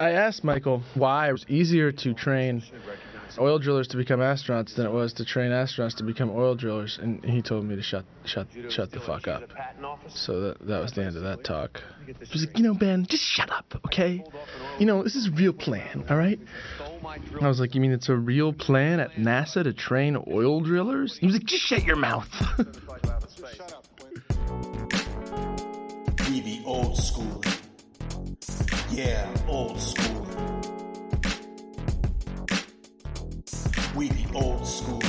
I asked Michael why it was easier to train oil drillers to become astronauts than it was to train astronauts to become oil drillers, and he told me to shut the fuck up. So that was the end of that talk. He was like, you know, Ben, just shut up, okay? You know, this is a real plan, all right? I was like, you mean it's a real plan at NASA to train oil drillers? He was like, just shut your mouth. We be old school. Yeah, old school. We be old school.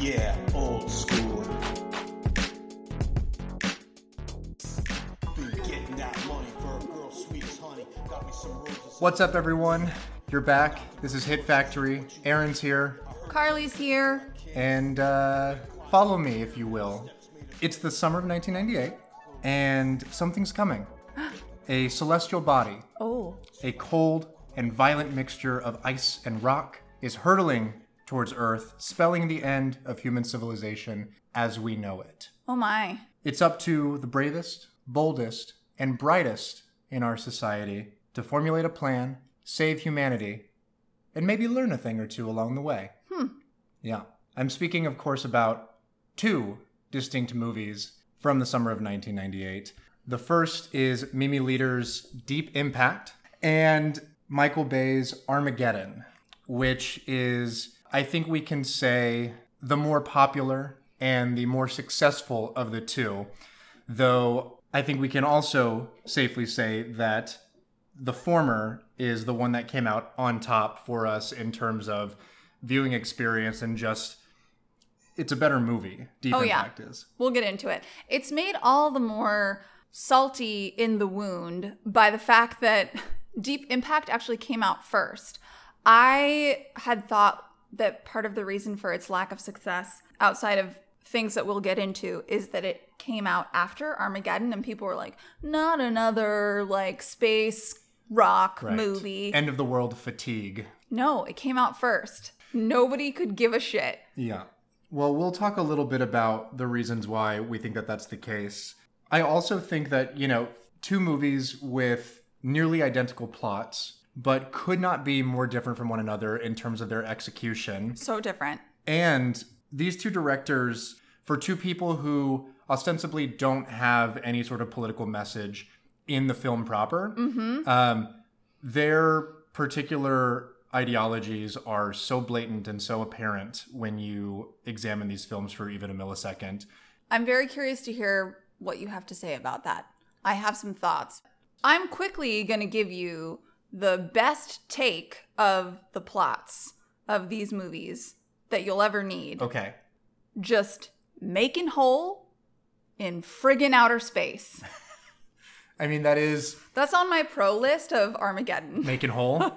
Yeah, old school. Been getting that money for a girl sweet as honey. Got me some roses. What's up, everyone? You're back. This is Hit Factory. Aaron's here. Carly's here. And follow me, if you will. It's the summer of 1998, and something's coming. A celestial body. Oh. A cold and violent mixture of ice and rock is hurtling towards Earth, spelling the end of human civilization as we know it. Oh my. It's up to the bravest, boldest, and brightest in our society to formulate a plan, save humanity, and maybe learn a thing or two along the way. Yeah. I'm speaking, of course, about two distinct movies from the summer of 1998. The first is Mimi Leder's Deep Impact, and Michael Bay's Armageddon, which is, I think we can say, the more popular and the more successful of the two. Though I think we can also safely say that the former is the one that came out on top for us in terms of viewing experience and just, it's a better movie, Deep Impact is. We'll get into it. It's made all the more salty in the wound by the fact that Deep Impact actually came out first. I had thought that part of the reason for its lack of success, outside of things that we'll get into, is that it came out after Armageddon, and people were like, not another, like, space rock movie. End of the world fatigue. No, it came out first. Nobody could give a shit. Yeah. Well, we'll talk a little bit about the reasons why we think that that's the case. I also think that, you know, two movies with nearly identical plots, but could not be more different from one another in terms of their execution. So different. And these two directors, for two people who ostensibly don't have any sort of political message in the film proper, their particular ideologies are so blatant and so apparent when you examine these films for even a millisecond. I'm very curious to hear what you have to say about that. I have some thoughts. I'm quickly going to give you the best take of the plots of these movies that you'll ever need. Okay. Just making hole in friggin' outer space. I mean, that's on my pro list of Armageddon. Making hole?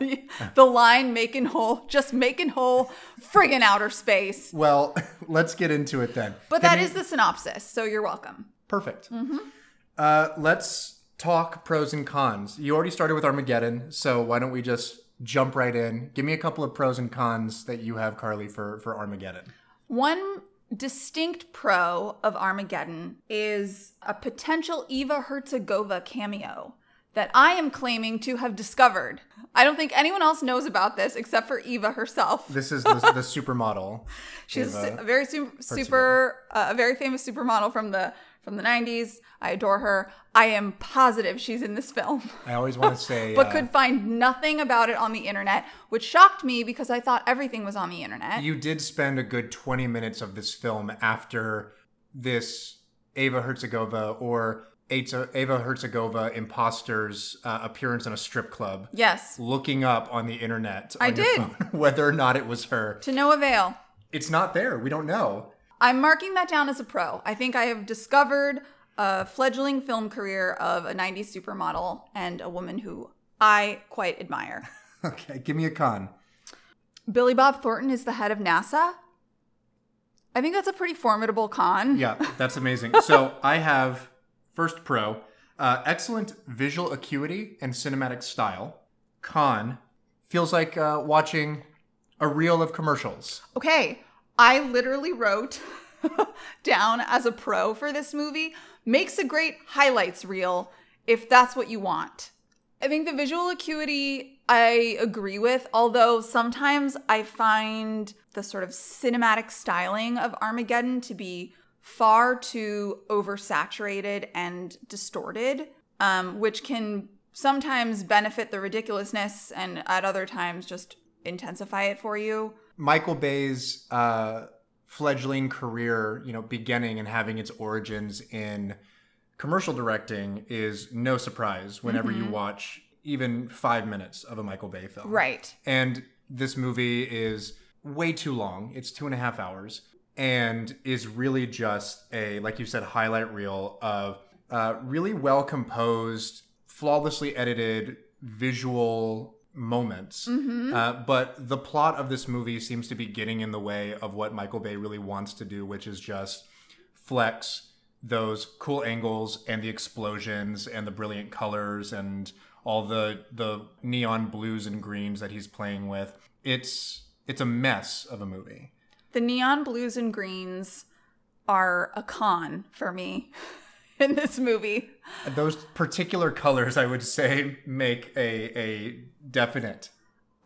The line, making hole, just making hole, friggin' outer space. Well, let's get into it then. But that is the synopsis, so you're welcome. Perfect. Mm-hmm. Let's talk pros and cons. You already started with Armageddon, so why don't we just jump right in? Give me a couple of pros and cons that you have, Carly, for Armageddon. One distinct pro of Armageddon is a potential Eva Herzigová cameo that I am claiming to have discovered. I don't think anyone else knows about this except for Eva herself. This is the supermodel. She's a very famous supermodel from the 90s. I adore her. I am positive she's in this film. I always want to say... but could find nothing about it on the internet, which shocked me because I thought everything was on the internet. You did spend a good 20 minutes of this film after this Eva Herzigová or Eva Herzigová imposter's appearance in a strip club. Yes. Looking up on the internet. I did. Whether or not it was her. To no avail. It's not there. We don't know. I'm marking that down as a pro. I think I have discovered a fledgling film career of a 90s supermodel and a woman who I quite admire. Okay, give me a con. Billy Bob Thornton is the head of NASA. I think that's a pretty formidable con. Yeah, that's amazing. So I have, first pro, excellent visual acuity and cinematic style. Con, feels like watching a reel of commercials. Okay. I literally wrote down as a pro for this movie, makes a great highlights reel if that's what you want. I think the visual acuity I agree with, although sometimes I find the sort of cinematic styling of Armageddon to be far too oversaturated and distorted, which can sometimes benefit the ridiculousness and at other times just intensify it for you. Michael Bay's fledgling career, beginning and having its origins in commercial directing is no surprise whenever you watch even 5 minutes of a Michael Bay film. Right. And this movie is way too long. It's 2.5 hours and is really just a, like you said, highlight reel of really well-composed, flawlessly edited visual moments. But the plot of this movie seems to be getting in the way of what Michael Bay really wants to do, which is just flex those cool angles and the explosions and the brilliant colors and all the neon blues and greens that he's playing with. It's a mess of a movie. The neon blues and greens are a con for me in this movie. Those particular colors, I would say, make a definite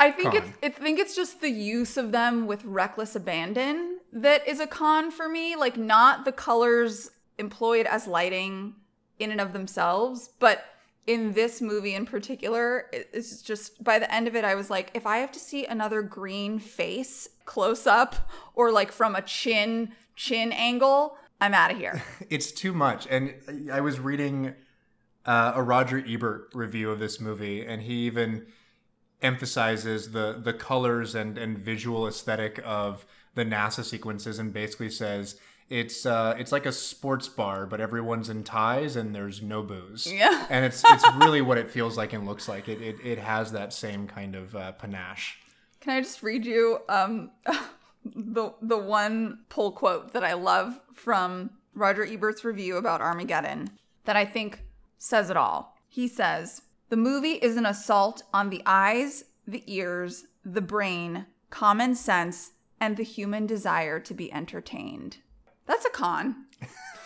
con. I think it's just the use of them with reckless abandon that is a con for me. Like, not the colors employed as lighting in and of themselves, but in this movie in particular, it's just, by the end of it, I was like, if I have to see another green face close up or like from a chin angle, I'm out of here. It's too much. And I was reading a Roger Ebert review of this movie, and he even emphasizes the colors and visual aesthetic of the NASA sequences and basically says, it's like a sports bar, but everyone's in ties and there's no booze. Yeah. And it's really what it feels like and looks like. It has that same kind of panache. Can I just read you the one pull quote that I love from Roger Ebert's review about Armageddon that I think says it all? He says, "The movie is an assault on the eyes, the ears, the brain, common sense, and the human desire to be entertained." That's a con.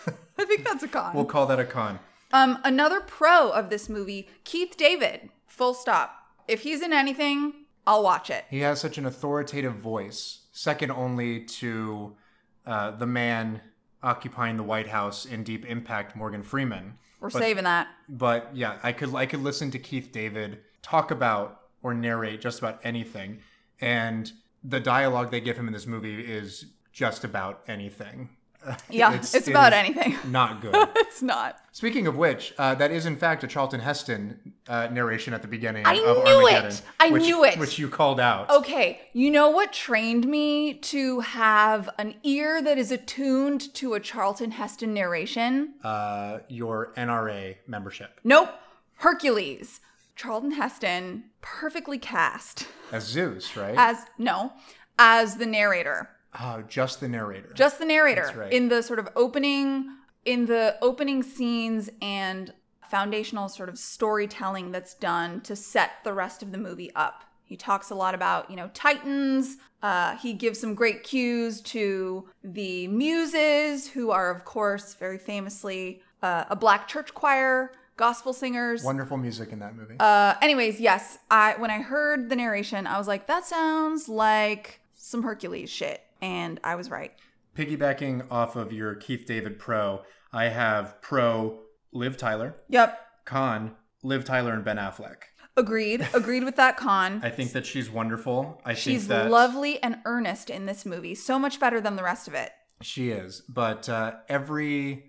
I think that's a con. We'll call that a con. Another pro of this movie, Keith David, full stop. If he's in anything, I'll watch it. He has such an authoritative voice, second only to the man occupying the White House in Deep Impact, Morgan Freeman. Saving that. But yeah, I could listen to Keith David talk about or narrate just about anything. And the dialogue they give him in this movie is just about anything. Yeah, it's about anything. Not good. It's not. Speaking of which, that is in fact a Charlton Heston narration at the beginning of Armageddon. I knew it! Which you called out. Okay, you know what trained me to have an ear that is attuned to a Charlton Heston narration? Your NRA membership. Nope. Hercules. Charlton Heston, perfectly cast. As Zeus, right? As the narrator. Oh, just the narrator. Just the narrator. That's right. In the opening scenes and foundational sort of storytelling that's done to set the rest of the movie up. He talks a lot about, Titans. He gives some great cues to the Muses, who are, of course, very famously a black church choir, gospel singers. Wonderful music in that movie. Anyways, yes. When I heard the narration, I was like, that sounds like some Hercules shit. And I was right. Piggybacking off of your Keith David pro, I have pro Liv Tyler. Yep. Con Liv Tyler and Ben Affleck. Agreed with that con. I think that she's wonderful. She's lovely and earnest in this movie. So much better than the rest of it. She is. But everything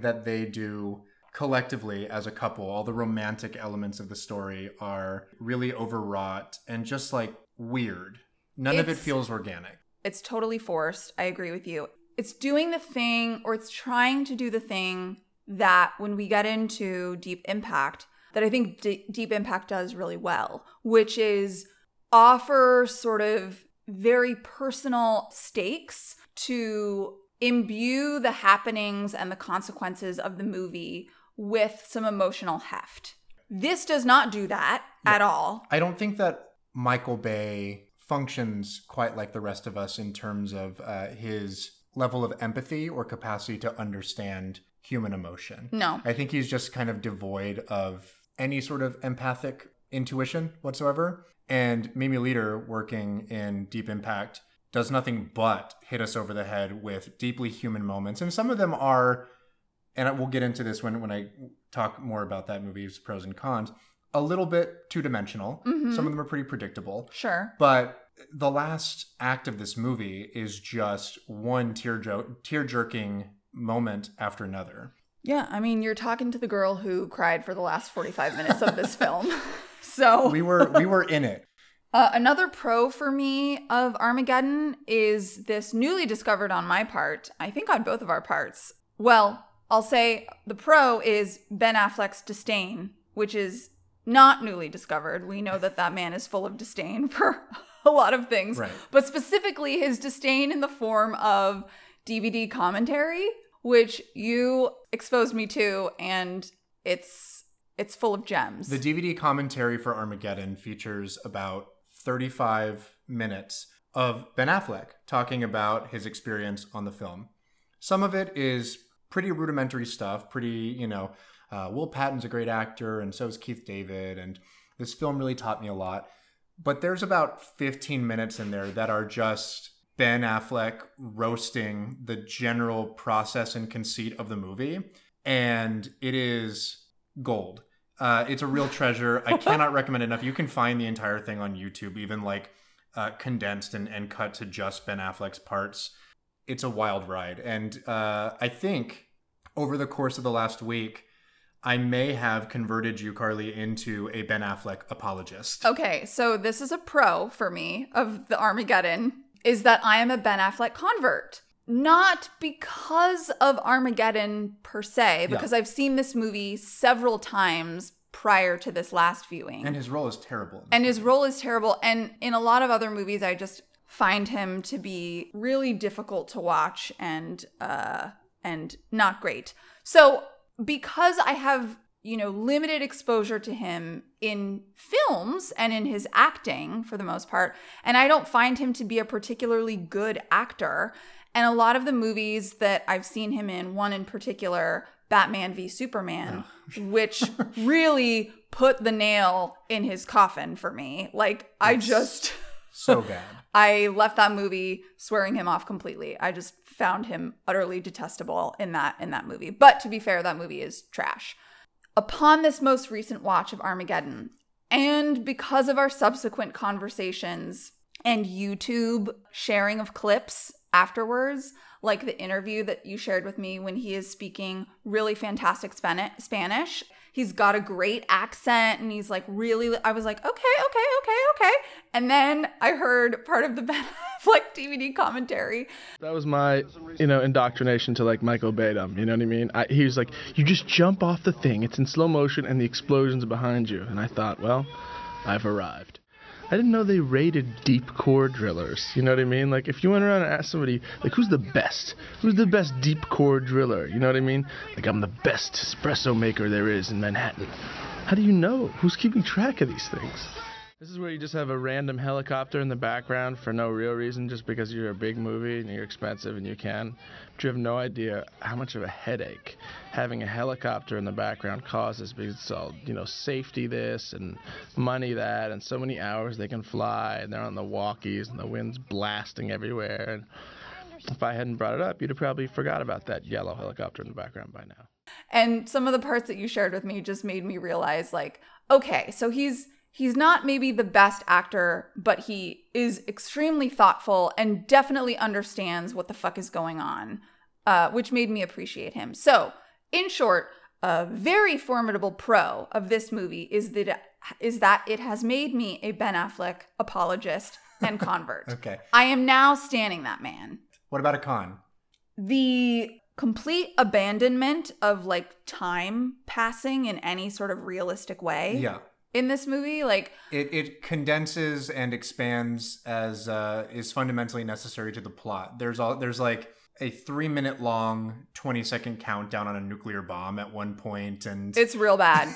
that they do collectively as a couple, all the romantic elements of the story are really overwrought and just like weird. None of it feels organic. It's totally forced. I agree with you. It's doing the thing, or it's trying to do the thing that when we get into Deep Impact, that I think Deep Impact does really well, which is offer sort of very personal stakes to imbue the happenings and the consequences of the movie with some emotional heft. This does not do that at all. I don't think that Michael Bay functions quite like the rest of us in terms of his level of empathy or capacity to understand human emotion. No. I think he's just kind of devoid of any sort of empathic intuition whatsoever. And Mimi Leder, working in Deep Impact, does nothing but hit us over the head with deeply human moments. And some of them are, and we'll get into this when I talk more about that movie's pros and cons, a little bit two-dimensional. Mm-hmm. Some of them are pretty predictable. Sure. But the last act of this movie is just one tear-jerking moment after another. Yeah, I mean, you're talking to the girl who cried for the last 45 minutes of this film. So we were in it. Another pro for me of Armageddon is this newly discovered on my part, I think on both of our parts. Well, I'll say the pro is Ben Affleck's disdain, which is not newly discovered. We know that man is full of disdain for a lot of things, right. But specifically his disdain in the form of DVD commentary, which you exposed me to, and it's full of gems. The DVD commentary for Armageddon features about 35 minutes of Ben Affleck talking about his experience on the film. Some of it is pretty rudimentary stuff, Will Patton's a great actor, and so is Keith David, and this film really taught me a lot. But there's about 15 minutes in there that are just Ben Affleck roasting the general process and conceit of the movie, and it is gold. It's a real treasure. I cannot recommend it enough. You can find the entire thing on YouTube, even condensed and cut to just Ben Affleck's parts. It's a wild ride. And I think over the course of the last week, I may have converted you, Carly, into a Ben Affleck apologist. Okay, so this is a pro for me of the Armageddon, is that I am a Ben Affleck convert. Not because of Armageddon per se, because I've seen this movie several times prior to this last viewing. And his role is terrible. And in a lot of other movies, I just find him to be really difficult to watch and not great. So because I have, limited exposure to him in films and in his acting for the most part, and I don't find him to be a particularly good actor. And a lot of the movies that I've seen him in, one in particular, Batman v Superman, which really put the nail in his coffin for me. So bad. I left that movie swearing him off completely. I just found him utterly detestable in that movie. But to be fair, that movie is trash. Upon this most recent watch of Armageddon, and because of our subsequent conversations and YouTube sharing of clips afterwards, like the interview that you shared with me when he is speaking really fantastic Spanish. He's got a great accent, and he's I was like, okay. And then I heard part of the Ben Affleck DVD commentary. That was my, indoctrination to Michael Baydom, you know what I mean? He was like, you just jump off the thing. It's in slow motion, and the explosion's behind you. And I thought, well, I've arrived. I didn't know they rated deep core drillers. You know what I mean? If you went around and asked somebody, who's the best? Who's the best deep core driller? You know what I mean? I'm the best espresso maker there is in Manhattan. How do you know? Who's keeping track of these things? This is where you just have a random helicopter in the background for no real reason, just because you're a big movie and you're expensive and you can. But you have no idea how much of a headache having a helicopter in the background causes, because it's all, safety this and money that, and so many hours they can fly, and they're on the walkies and the wind's blasting everywhere. And if I hadn't brought it up, you'd have probably forgot about that yellow helicopter in the background by now. And some of the parts that you shared with me just made me realize, okay, so He's not maybe the best actor, but he is extremely thoughtful and definitely understands what the fuck is going on, which made me appreciate him. So, in short, a very formidable pro of this movie is that it has made me a Ben Affleck apologist and convert. Okay. I am now standing that man. What about a con? The complete abandonment of time passing in any sort of realistic way. Yeah. In this movie, It condenses and expands as is fundamentally necessary to the plot. There's a 3-minute long 20-second countdown on a nuclear bomb at one point, and it's real bad.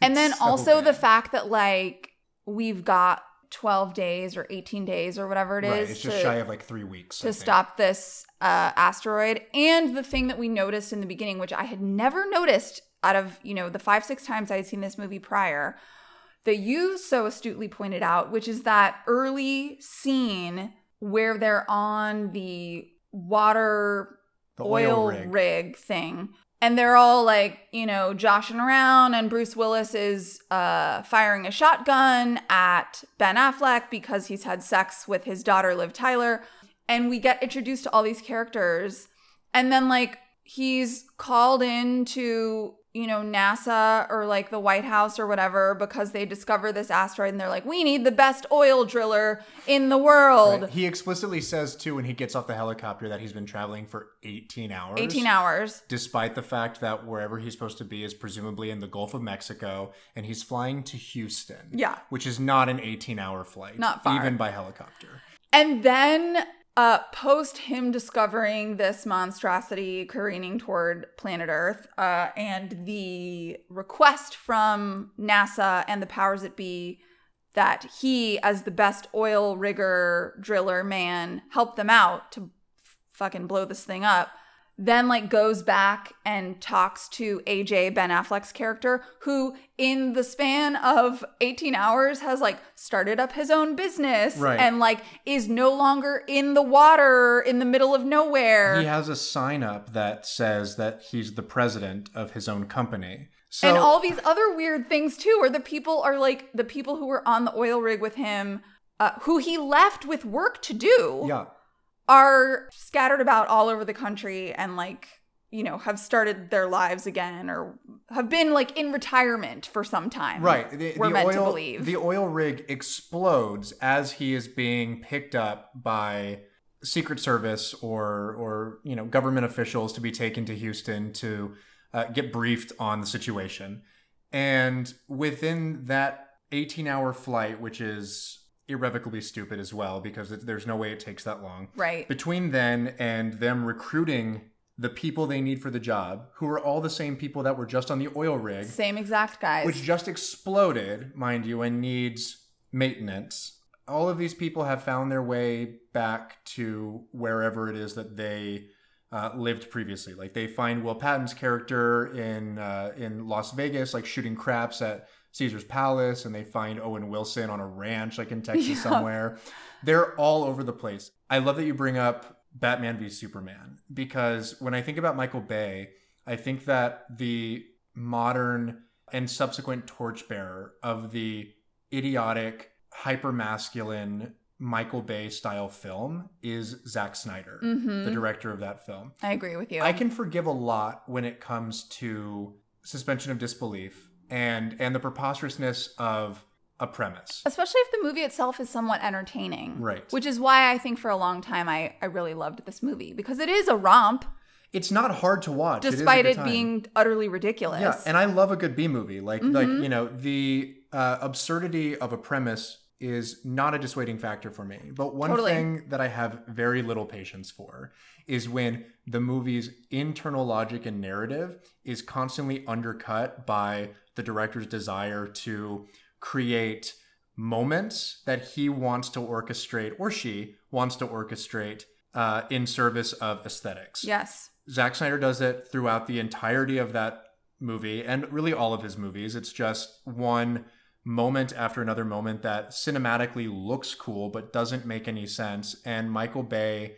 And then also bad. The fact that we've got 12 days or 18 days or whatever it is. Right, it's just shy of like 3 weeks. To stop this asteroid. And the thing that we noticed in the beginning, which I had never noticed out of, you know, the 5-6 times I had seen this movie prior, that you so astutely pointed out, which is that early scene where they're on the water oil rig thing. And they're all like, you know, joshing around, and Bruce Willis is firing a shotgun at Ben Affleck because he's had sex with his daughter, Liv Tyler. And we get introduced to all these characters. And then, like, he's called in to, you know, NASA or, like, the White House or whatever because they discover this asteroid and they're like, we need the best oil driller in the world. Right. He explicitly says, too, when he gets off the helicopter that he's been traveling for 18 hours. 18 hours. Despite the fact that wherever he's supposed to be is presumably in the Gulf of Mexico, and he's flying to Houston. Yeah. Which is not an 18-hour flight. Not far. Even by helicopter. And then post him discovering this monstrosity careening toward planet Earth, and the request from NASA and the powers that be that he, as the best oil rigger driller man, help them out to fucking blow this thing up, then like goes back and talks to AJ, Ben Affleck's character, who in the span of 18 hours has like started up his own business, right, and like is no longer in the water in the middle of nowhere. He has a sign up that says that he's the president of his own company. So, and all these other weird things too, where the people are like the people who were on the oil rig with him, who he left with work to do. Yeah. Are scattered about all over the country and, like, you know, have started their lives again or have been, like, in retirement for some time. Right. We're meant to believe. The oil rig explodes as he is being picked up by Secret Service or you know, government officials to be taken to Houston to get briefed on the situation. And within that 18-hour flight, which is irrevocably stupid as well because there's no way it takes that long. Right. Between then and them recruiting the people they need for the job, who are all the same people that were just on the oil rig. Same exact guys. Which just exploded, mind you, and needs maintenance. All of these people have found their way back to wherever it is that they lived previously. Like they find Will Patton's character in Las Vegas, like shooting craps at Caesar's Palace, and they find Owen Wilson on a ranch like in Texas somewhere. They're all over the place. I love that you bring up Batman v Superman because when I think about Michael Bay, I think that the modern and subsequent torchbearer of the idiotic, hyper-masculine Michael Bay style film is Zack Snyder, the director of that film. I agree with you. I can forgive a lot when it comes to suspension of disbelief and the preposterousness of a premise. Especially if the movie itself is somewhat entertaining. Right. Which is why I think for a long time I really loved this movie. Because it is a romp. It's not hard to watch. Despite it being utterly ridiculous. Yeah, and I love a good B-movie. Like you know, the absurdity of a premise is not a dissuading factor for me. But one thing that I have very little patience for is when the movie's internal logic and narrative is constantly undercut by the director's desire to create moments that he wants to orchestrate or she wants to orchestrate in service of aesthetics. Yes. Zack Snyder does it throughout the entirety of that movie and really all of his movies. It's just one moment after another moment that cinematically looks cool but doesn't make any sense. And Michael Bay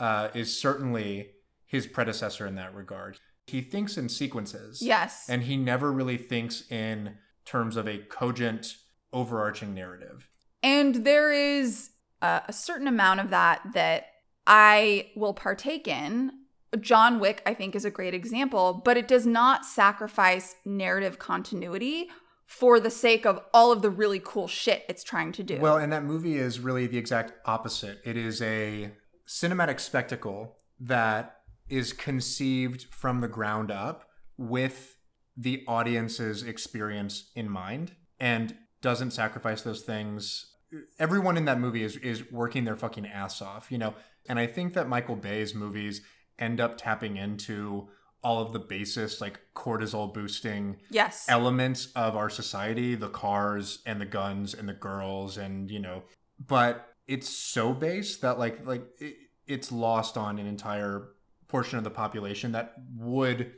is certainly his predecessor in that regard. He thinks in sequences. Yes. And he never really thinks in terms of a cogent, overarching narrative. And there is a certain amount of that I will partake in. John Wick, I think, is a great example, but it does not sacrifice narrative continuity for the sake of all of the really cool shit it's trying to do. Well, and that movie is really the exact opposite. It is a cinematic spectacle that is conceived from the ground up with the audience's experience in mind and doesn't sacrifice those things. Everyone in that movie is working their fucking ass off, you know? And I think that Michael Bay's movies end up tapping into all of the basis, like cortisol boosting elements of our society, the cars and the guns and the girls and, you know, but it's so based that it's lost on an entire portion of the population that would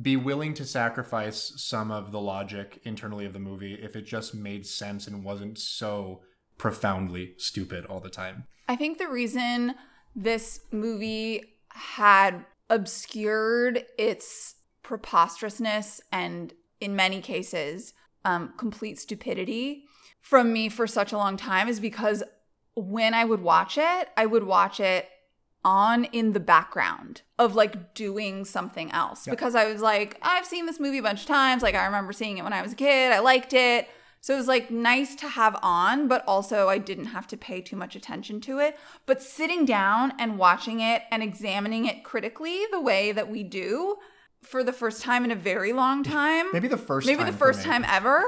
be willing to sacrifice some of the logic internally of the movie if it just made sense and wasn't so profoundly stupid all the time. I think the reason this movie had obscured its preposterousness and, in many cases, complete stupidity from me for such a long time is because when I would watch it on in the background of like doing something else. Yep. Because I was like, I've seen this movie a bunch of times. Like I remember seeing it when I was a kid. I liked it. So it was like nice to have on, but also I didn't have to pay too much attention to it. But sitting down and watching it and examining it critically the way that we do for the first time in a very long time. Maybe the first time ever.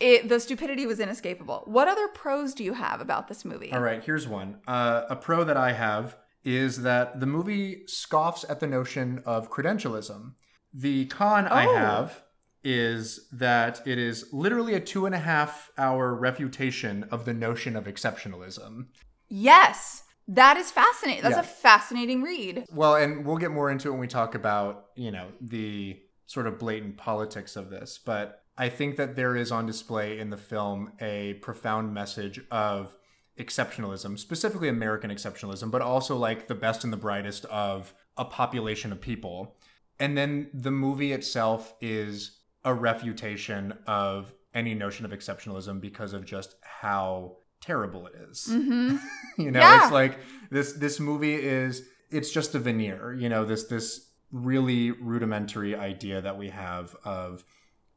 The stupidity was inescapable. What other pros do you have about this movie? All right, here's one. A pro that I have is that the movie scoffs at the notion of credentialism. The con I have is that it is literally a 2.5-hour refutation of the notion of exceptionalism. Yes, that is fascinating. That's a fascinating read. Well, and we'll get more into it when we talk about, you know, the sort of blatant politics of this. But I think that there is on display in the film a profound message of exceptionalism, specifically American exceptionalism, but also like the best and the brightest of a population of people. And then the movie itself is a refutation of any notion of exceptionalism because of just how terrible it is. Mm-hmm. You know, it's like this movie is, it's just a veneer, you know, this really rudimentary idea that we have of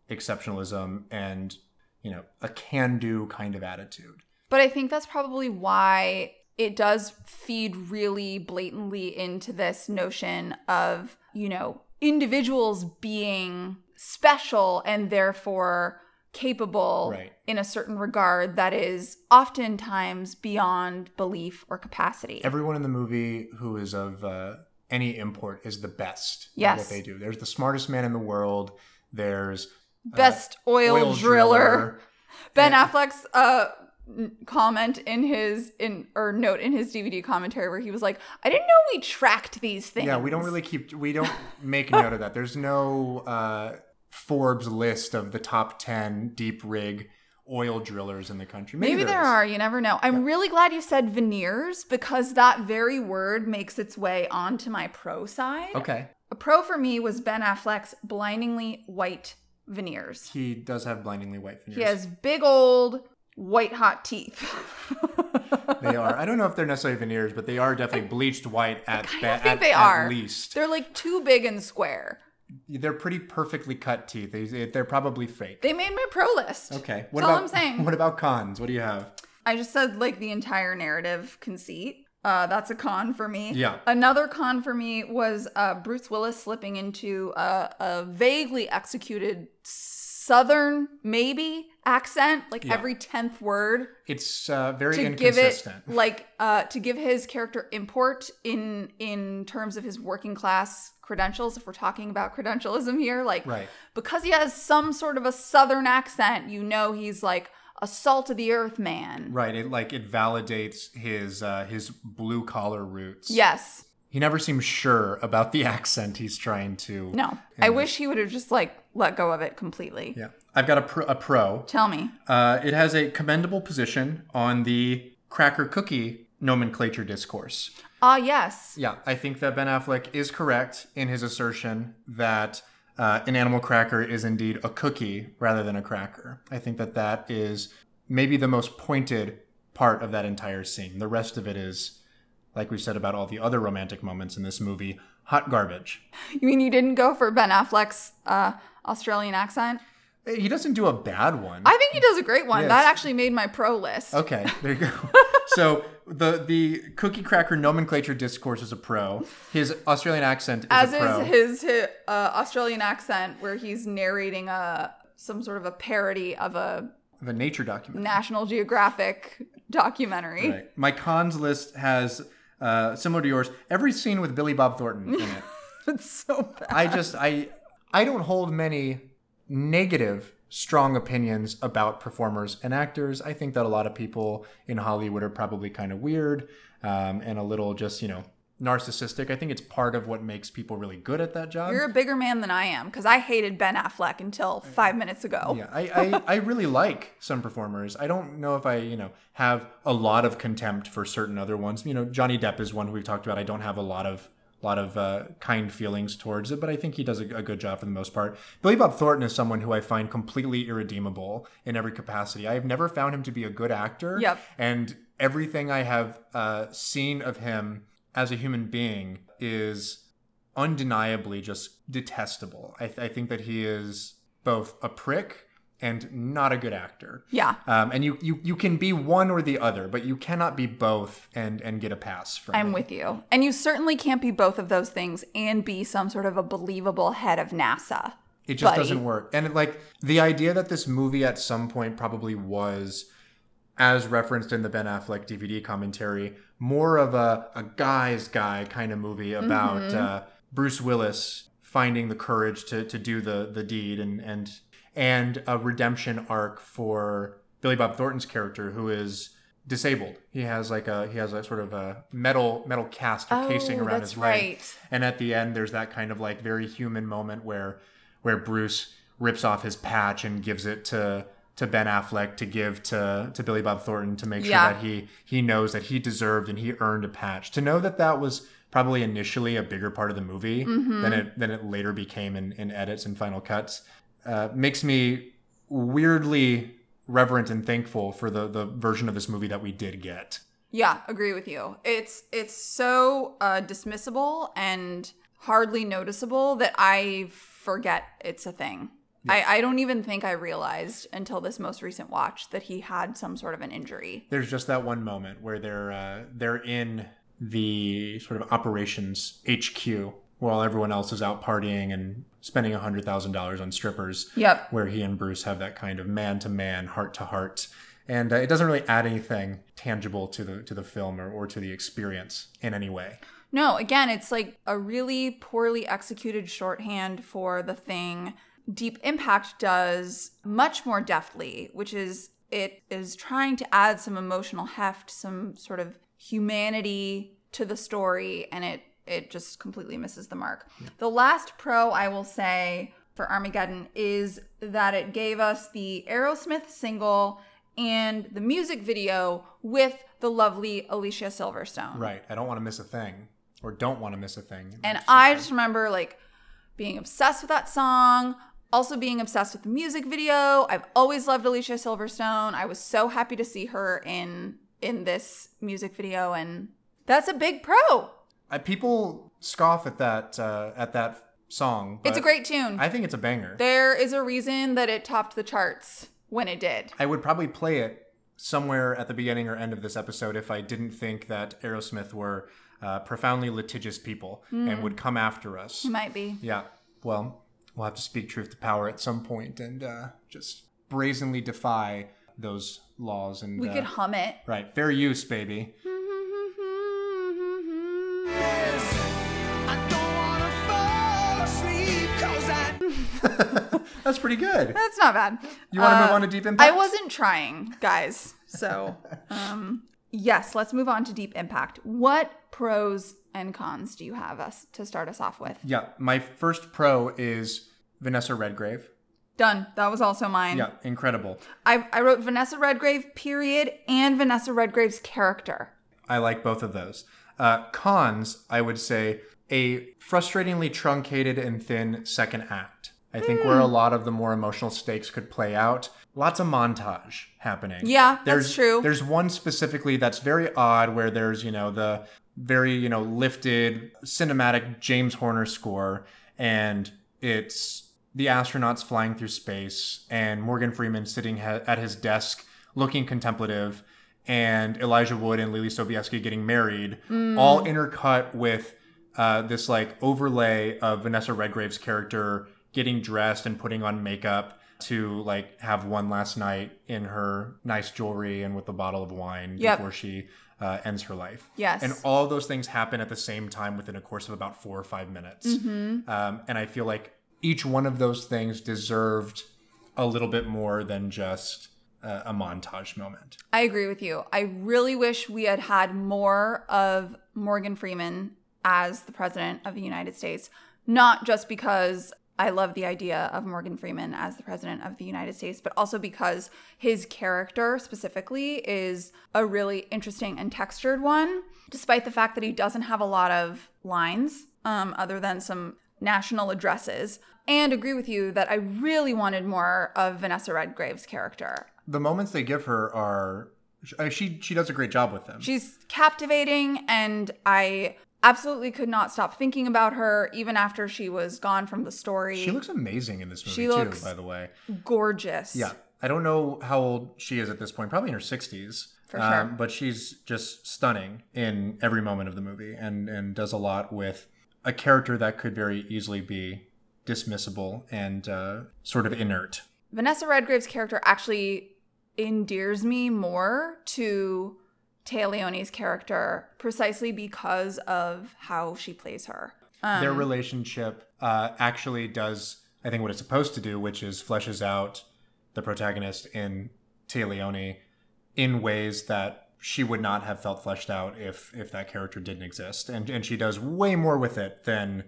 exceptionalism and, you know, a can-do kind of attitude. But I think that's probably why it does feed really blatantly into this notion of, you know, individuals being special and therefore capable in a certain regard that is oftentimes beyond belief or capacity. Everyone in the movie who is of any import is the best at what they do. There's the smartest man in the world. There's best oil driller. Ben Affleck's comment in his note in his DVD commentary where he was like, I didn't know we tracked these things. Yeah, we don't make note of that. There's no Forbes list of the top 10 deep rig oil drillers in the country. Maybe there are. You never know. I'm really glad you said veneers because that very word makes its way onto my pro side. Okay. A pro for me was Ben Affleck's blindingly white veneers. He does have blindingly white veneers. He has big old white hot teeth. They are. I don't know if they're necessarily veneers, but they are definitely bleached white at least. They're like too big and square. They're pretty perfectly cut teeth. They're probably fake. They made my pro list. Okay. What about cons? What do you have? I just said like the entire narrative conceit. That's a con for me. Yeah. Another con for me was Bruce Willis slipping into a vaguely executed Southern, maybe, accent. Like every 10th word. It's very inconsistent. Give it, to give his character import in terms of his working class credentials, if we're talking about credentialism here, because he has some sort of a Southern accent, you know, he's like a salt of the earth man. Right. It validates his blue collar roots. Yes. He never seems sure about the accent he's trying to. No. I wish he would have just let go of it completely. Yeah. I've got a pro. Tell me. It has a commendable position on the cracker cookie nomenclature discourse. Yes. Yeah, I think that Ben Affleck is correct in his assertion that an animal cracker is indeed a cookie rather than a cracker. I think that is maybe the most pointed part of that entire scene. The rest of it is, like we said about all the other romantic moments in this movie, hot garbage. You mean you didn't go for Ben Affleck's Australian accent? He doesn't do a bad one. I think he does a great one. Yes. That actually made my pro list. Okay, there you go. So the cookie cracker nomenclature discourse is a pro. His Australian accent is a pro. As is his Australian accent where he's narrating some sort of a parody of a nature documentary. National Geographic documentary. Right. My cons list has, similar to yours, every scene with Billy Bob Thornton in it. it's so bad. I don't hold many negative strong opinions about performers and actors. I think that a lot of people in Hollywood are probably kind of weird and a little just, you know, narcissistic. I think it's part of what makes people really good at that job. You're a bigger man than I am, because I hated Ben Affleck until 5 minutes ago. Yeah, I really like some performers. I don't know if I, you know, have a lot of contempt for certain other ones. You know, Johnny Depp is one who we've talked about. I don't have a lot of kind feelings towards it, but I think he does a good job for the most part. Billy Bob Thornton is someone who I find completely irredeemable in every capacity. I have never found him to be a good actor. Yep. And everything I have seen of him as a human being is undeniably just detestable. I think that he is both a prick and not a good actor. Yeah. And you can be one or the other, but you cannot be both and get a pass from I'm it. With you. And you certainly can't be both of those things and be some sort of a believable head of NASA. It just doesn't work. And like the idea that this movie at some point probably was, as referenced in the Ben Affleck DVD commentary, more of a guy's guy kind of movie about Bruce Willis finding the courage to do the deed and a redemption arc for Billy Bob Thornton's character, who is disabled. He has a sort of a metal cast or casing around his leg. Right. And at the end, there's that kind of like very human moment where Bruce rips off his patch and gives it to Ben Affleck to give to Billy Bob Thornton to make sure that he knows that he deserved and he earned a patch. To know that was probably initially a bigger part of the movie than it later became in edits and final cuts makes me weirdly reverent and thankful for the version of this movie that we did get. Yeah, agree with you. It's so dismissible and hardly noticeable that I forget it's a thing. Yes. I don't even think I realized until this most recent watch that he had some sort of an injury. There's just that one moment where they're in the sort of operations HQ while everyone else is out partying and spending $100,000 on strippers. Yep. Where he and Bruce have that kind of man-to-man, heart-to-heart. And it doesn't really add anything tangible to the film or to the experience in any way. No, again, it's like a really poorly executed shorthand for the thing Deep Impact does much more deftly, which is it is trying to add some emotional heft, some sort of humanity to the story, and it just completely misses the mark. Yeah. The last pro I will say for Armageddon is that it gave us the Aerosmith single and the music video with the lovely Alicia Silverstone. Right. I don't want to miss a thing, or don't want to miss a thing. And I just remember like being obsessed with that song. Also being obsessed with the music video. I've always loved Alicia Silverstone. I was so happy to see her in this music video, and that's a big pro. People scoff at that song. But it's a great tune. I think it's a banger. There is a reason that it topped the charts when it did. I would probably play it somewhere at the beginning or end of this episode if I didn't think that Aerosmith were profoundly litigious people and would come after us. You might be. Yeah. Well, we'll have to speak truth to power at some point and just brazenly defy those laws. And we could hum it. Right. Fair use, baby. That's pretty good. That's not bad. You want to move on to Deep Impact? I wasn't trying, guys. So, yes, let's move on to Deep Impact. What pros and cons do you have us to start us off with? Yeah, my first pro is Vanessa Redgrave. Done. That was also mine. Yeah, incredible. I wrote Vanessa Redgrave, period, and Vanessa Redgrave's character. I like both of those. Cons, I would say, a frustratingly truncated and thin second act. I think where a lot of the more emotional stakes could play out. Lots of montage happening. Yeah, that's true. There's one specifically that's very odd where there's, you know, the very, you know, lifted cinematic James Horner score, and it's the astronauts flying through space and Morgan Freeman sitting at his desk looking contemplative, and Elijah Wood and Lily Sobieski getting married, all intercut with this like overlay of Vanessa Redgrave's character getting dressed and putting on makeup to like have one last night in her nice jewelry and with a bottle of wine before she ends her life. Yes. And all those things happen at the same time within a course of about 4 or 5 minutes. Mm-hmm. And I feel like each one of those things deserved a little bit more than just a montage moment. I agree with you. I really wish we had had more of Morgan Freeman as the president of the United States, not just because I love the idea of Morgan Freeman as the president of the United States, but also because his character specifically is a really interesting and textured one, despite the fact that he doesn't have a lot of lines, other than some national addresses. And agree with you that I really wanted more of Vanessa Redgrave's character. The moments they give her are... She does a great job with them. She's captivating, and I... absolutely could not stop thinking about her, even after she was gone from the story. She looks amazing in this movie, too, by the way. Gorgeous. Yeah. I don't know how old she is at this point, probably in her 60s. For sure. But she's just stunning in every moment of the movie, and does a lot with a character that could very easily be dismissible and sort of inert. Vanessa Redgrave's character actually endears me more to Téa Leoni's character precisely because of how she plays her. Their relationship actually does, I think, what it's supposed to do, which is fleshes out the protagonist in Téa Leoni in ways that she would not have felt fleshed out if that character didn't exist. And she does way more with it than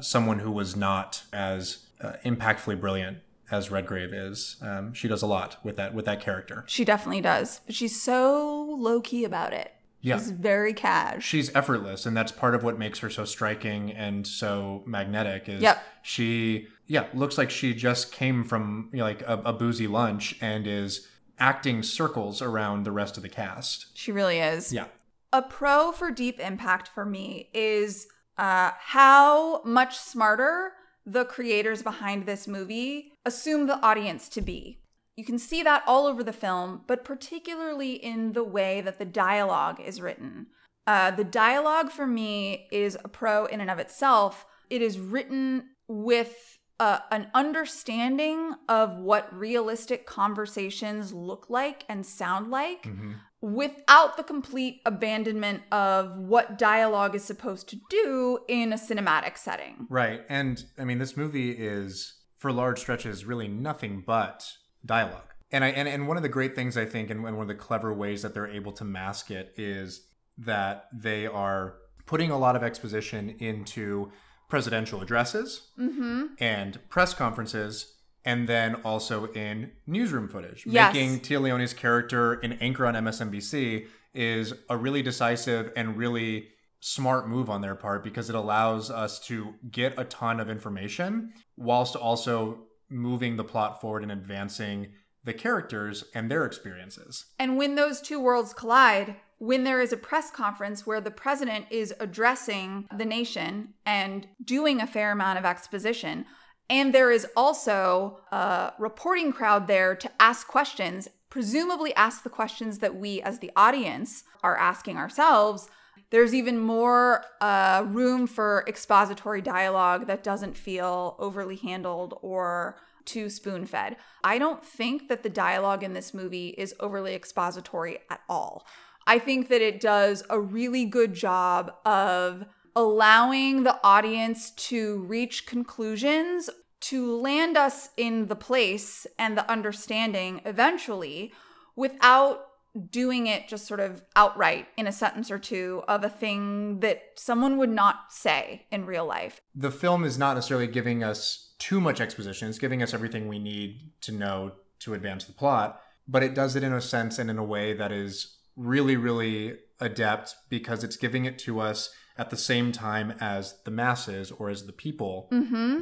someone who was not as impactfully brilliant as Redgrave is. She does a lot with that character. She definitely does. But she's so low-key about it. Yeah. She's very cash. She's effortless, and that's part of what makes her so striking and so magnetic is she looks like she just came from a boozy lunch and is acting circles around the rest of the cast. She really is. Yeah. A pro for Deep Impact for me is how much smarter the creators behind this movie assume the audience to be. You can see that all over the film, but particularly in the way that the dialogue is written. The dialogue for me is a pro in and of itself. It is written with an understanding of what realistic conversations look like and sound like, mm-hmm. without the complete abandonment of what dialogue is supposed to do in a cinematic setting. Right. And I mean, this movie is, for large stretches, really nothing but dialogue. And one of the great things, I think, and one of the clever ways that they're able to mask it is that they are putting a lot of exposition into presidential addresses, mm-hmm. and press conferences, and then also in newsroom footage. Yes. Making Téa Leoni's character an anchor on MSNBC is a really decisive and really smart move on their part because it allows us to get a ton of information whilst also moving the plot forward and advancing the characters and their experiences. And when those two worlds collide, when there is a press conference where the president is addressing the nation and doing a fair amount of exposition, and there is also a reporting crowd there to ask questions, presumably ask the questions that we as the audience are asking ourselves. There's even more room for expository dialogue that doesn't feel overly handled or too spoon-fed. I don't think that the dialogue in this movie is overly expository at all. I think that it does a really good job of allowing the audience to reach conclusions, to land us in the place and the understanding eventually without doing it just sort of outright in a sentence or two of a thing that someone would not say in real life. The film is not necessarily giving us too much exposition. It's giving us everything we need to know to advance the plot, but it does it in a sense and in a way that is really, really adept because it's giving it to us at the same time as the masses or as the people, mm-hmm.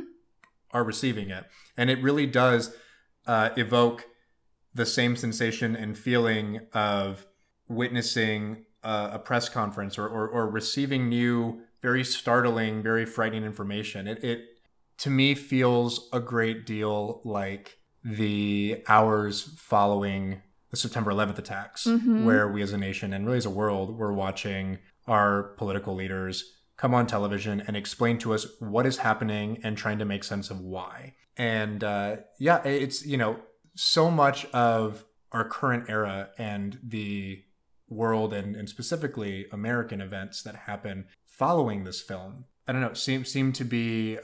are receiving it. And it really does evoke the same sensation and feeling of witnessing a press conference or receiving new, very startling, very frightening information. It to me feels a great deal like the hours following the September 11th attacks, mm-hmm. where we as a nation and really as a world were watching our political leaders come on television and explain to us what is happening and trying to make sense of why. And it's so much of our current era and the world and specifically American events that happen following this film, I don't know, seem to be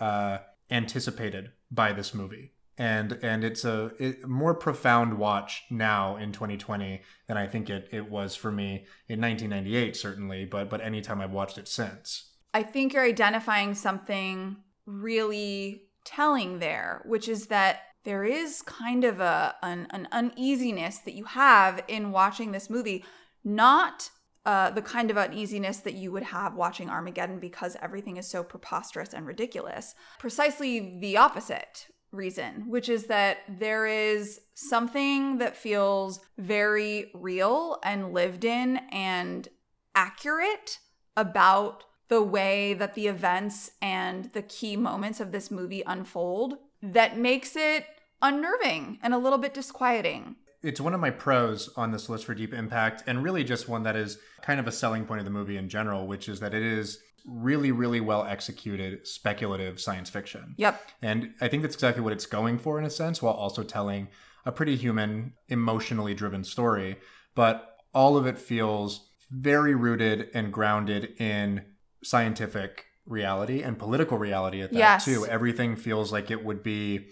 anticipated by this movie. And it's a more profound watch now in 2020 than I think it was for me in 1998, certainly, but any time I've watched it since. I think you're identifying something really telling there, which is that there is kind of an uneasiness that you have in watching this movie, not the kind of uneasiness that you would have watching Armageddon because everything is so preposterous and ridiculous. Precisely the opposite reason, which is that there is something that feels very real and lived in and accurate about the way that the events and the key moments of this movie unfold that makes it unnerving and a little bit disquieting. It's one of my pros on this list for Deep Impact, and really just one that is kind of a selling point of the movie in general, which is that it is really, really well executed, speculative science fiction. Yep. And I think that's exactly what it's going for in a sense, while also telling a pretty human, emotionally driven story. But all of it feels very rooted and grounded in scientific reality and political reality at that too. Everything feels like it would be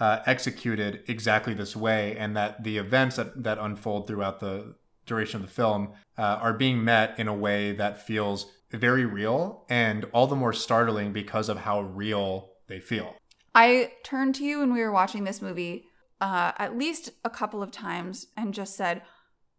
executed exactly this way, and that the events that unfold throughout the duration of the film are being met in a way that feels very real, and all the more startling because of how real they feel. I turned to you when we were watching this movie at least a couple of times and just said,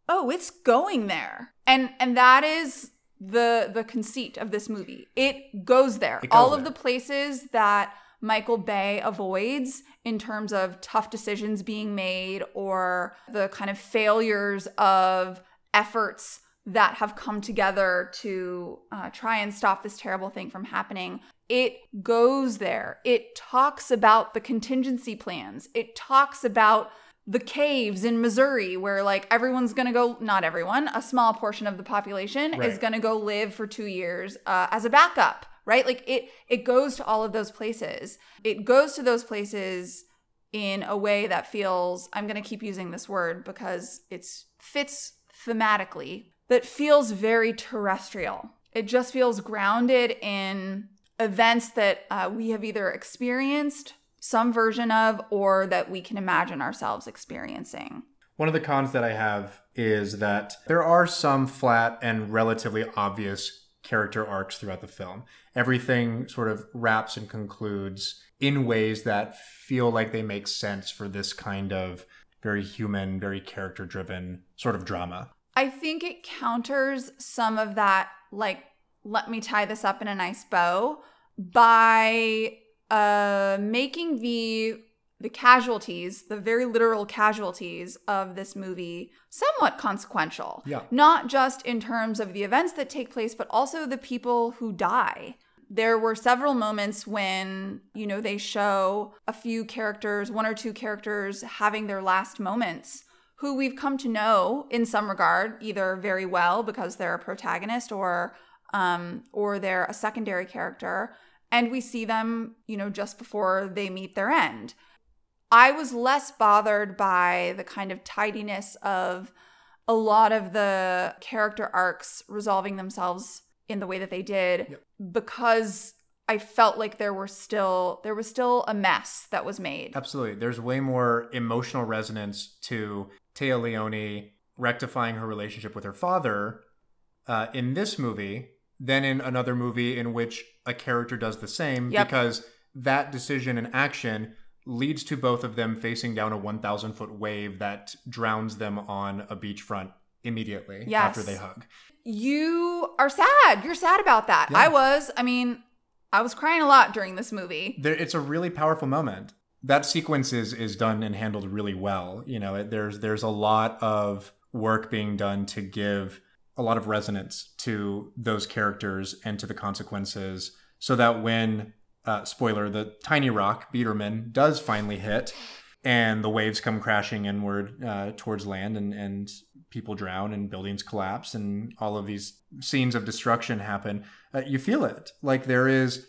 oh, it's going there. And that is the conceit of this movie. It goes there. All of the places that Michael Bay avoids in terms of tough decisions being made or the kind of failures of efforts that have come together to try and stop this terrible thing from happening. It goes there. It talks about the contingency plans. It talks about the caves in Missouri where like everyone's going to go, not everyone, a small portion of the population is going to go live for 2 years as a backup, right? Like it goes to all of those places. It goes to those places in a way that feels, I'm going to keep using this word because it fits thematically, that feels very terrestrial. It just feels grounded in events that we have either experienced some version of or that we can imagine ourselves experiencing. One of the cons that I have is that there are some flat and relatively obvious character arcs throughout the film. Everything sort of wraps and concludes in ways that feel like they make sense for this kind of very human, very character-driven sort of drama. I think it counters some of that, like, let me tie this up in a nice bow, by making the casualties, the very literal casualties of this movie, somewhat consequential. Yeah. Not just in terms of the events that take place, but also the people who die. There were several moments when, you know, they show a few characters, one or two characters having their last moments, who we've come to know in some regard, either very well because they're a protagonist or they're a secondary character, and we see them, you know, just before they meet their end. I was less bothered by the kind of tidiness of a lot of the character arcs resolving themselves in the way that they did, because I felt like there was still a mess that was made. Absolutely. There's way more emotional resonance to Téa Leoni rectifying her relationship with her father in this movie than in another movie in which a character does the same, because that decision and action leads to both of them facing down a 1,000-foot wave that drowns them on a beachfront immediately after they hug. You are sad. You're sad about that. Yeah. I was crying a lot during this movie. It's a really powerful moment. That sequence is done and handled really well. You know, there's a lot of work being done to give a lot of resonance to those characters and to the consequences, so that when, spoiler, the tiny rock, Biederman, does finally hit and the waves come crashing inward towards land and people drown and buildings collapse and all of these scenes of destruction happen, you feel it. Like there is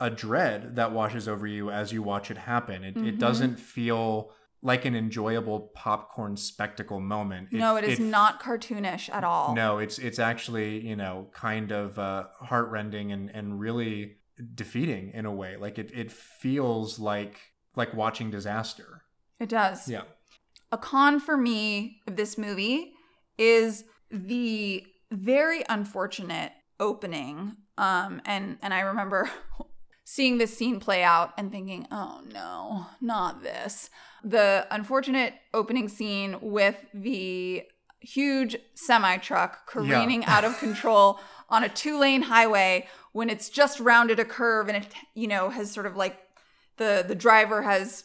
a dread that washes over you as you watch it happen. It doesn't feel like an enjoyable popcorn spectacle moment. It is not cartoonish at all. No, it's actually, kind of heartrending and really defeating in a way. Like it feels like watching disaster. It does. Yeah. A con for me of this movie is the very unfortunate opening. And I remember seeing this scene play out and thinking, oh no, not this. The unfortunate opening scene with the huge semi-truck careening out of control on a 2-lane highway when it's just rounded a curve and it, has sort of like the driver has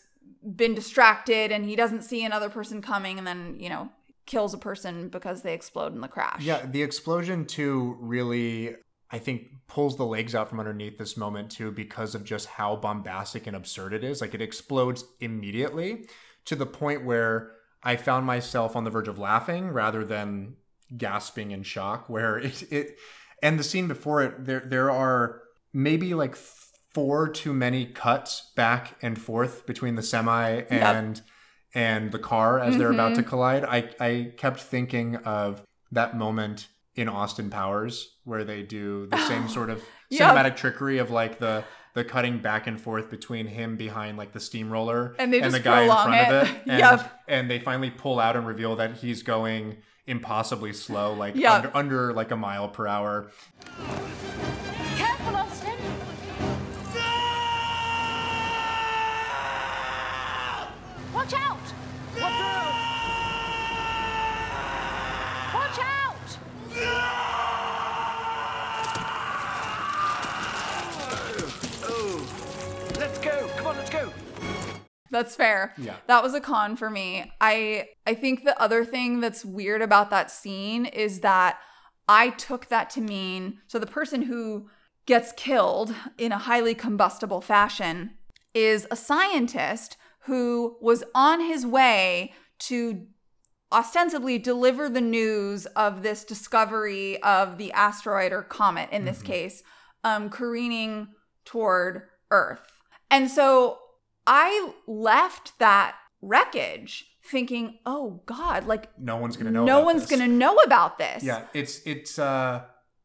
been distracted and he doesn't see another person coming and then, kills a person because they explode in the crash. Yeah, the explosion too really, I think, pulls the legs out from underneath this moment too because of just how bombastic and absurd it is. Like it explodes immediately to the point where I found myself on the verge of laughing rather than gasping in shock, where it and the scene before it, there are maybe like 4 too many cuts back and forth between the semi and the car as they're about to collide. I kept thinking of that moment in Austin Powers where they do the same sort of cinematic trickery of like the cutting back and forth between him behind like the steamroller and the guy in front of it. And, and they finally pull out and reveal that he's going impossibly slow, like under like a mile per hour. Careful, Austin. No! Watch out. No! Watch out. Watch out! Oh. Let's go. Come on, let's go. That's fair. Yeah. That was a con for me. I think the other thing that's weird about that scene is that I took that to mean, so the person who gets killed in a highly combustible fashion is a scientist who was on his way to ostensibly deliver the news of this discovery of the asteroid or comet, in this case, careening toward Earth. And so I left that wreckage thinking, oh God, like no one's going to know about this. Yeah, it's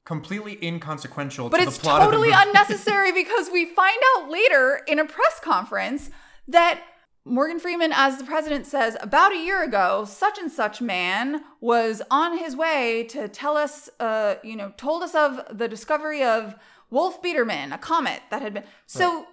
completely inconsequential to the plot. But it's totally unnecessary because we find out later in a press conference that Morgan Freeman, as the president, says, about a year ago, such and such man was on his way to tell us, told us of the discovery of Wolf Biederman, a comet that had been. So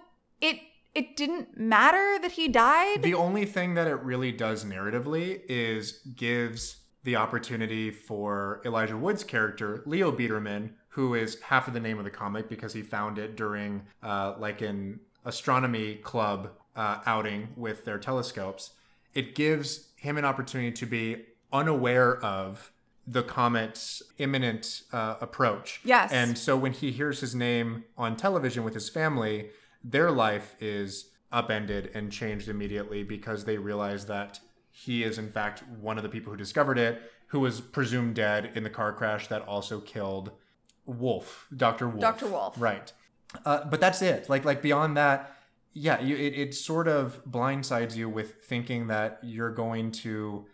it didn't matter that he died. The only thing that it really does narratively is gives the opportunity for Elijah Wood's character, Leo Biederman, who is half of the name of the comic because he found it during like an astronomy club outing with their telescopes. It gives him an opportunity to be unaware of the comet's imminent approach. Yes. And so when he hears his name on television with his family, their life is upended and changed immediately because they realize that he is, in fact, one of the people who discovered it, who was presumed dead in the car crash that also killed Wolf, Dr. Wolf. Dr. Wolf. Right. But that's it. Like beyond that, yeah, it sort of blindsides you with thinking that you're going to,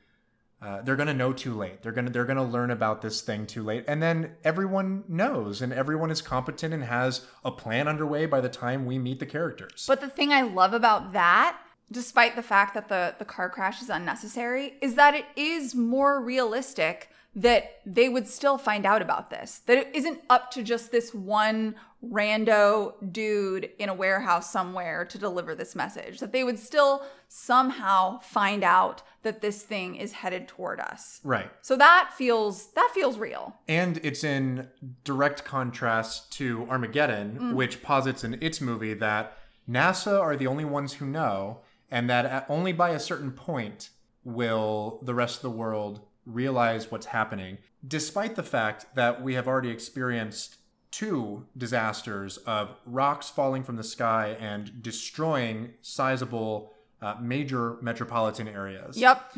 they're going to know too late. They're going to learn about this thing too late. And then everyone knows and everyone is competent and has a plan underway by the time we meet the characters. But the thing I love about that, despite the fact that the car crash is unnecessary, is that it is more realistic that they would still find out about this. That it isn't up to just this one rando dude in a warehouse somewhere to deliver this message. That they would still somehow find out that this thing is headed toward us. Right. So that feels real. And it's in direct contrast to Armageddon, which posits in its movie that NASA are the only ones who know, and that only by a certain point will the rest of the world realize what's happening, despite the fact that we have already experienced 2 disasters of rocks falling from the sky and destroying sizable major metropolitan areas. Yep.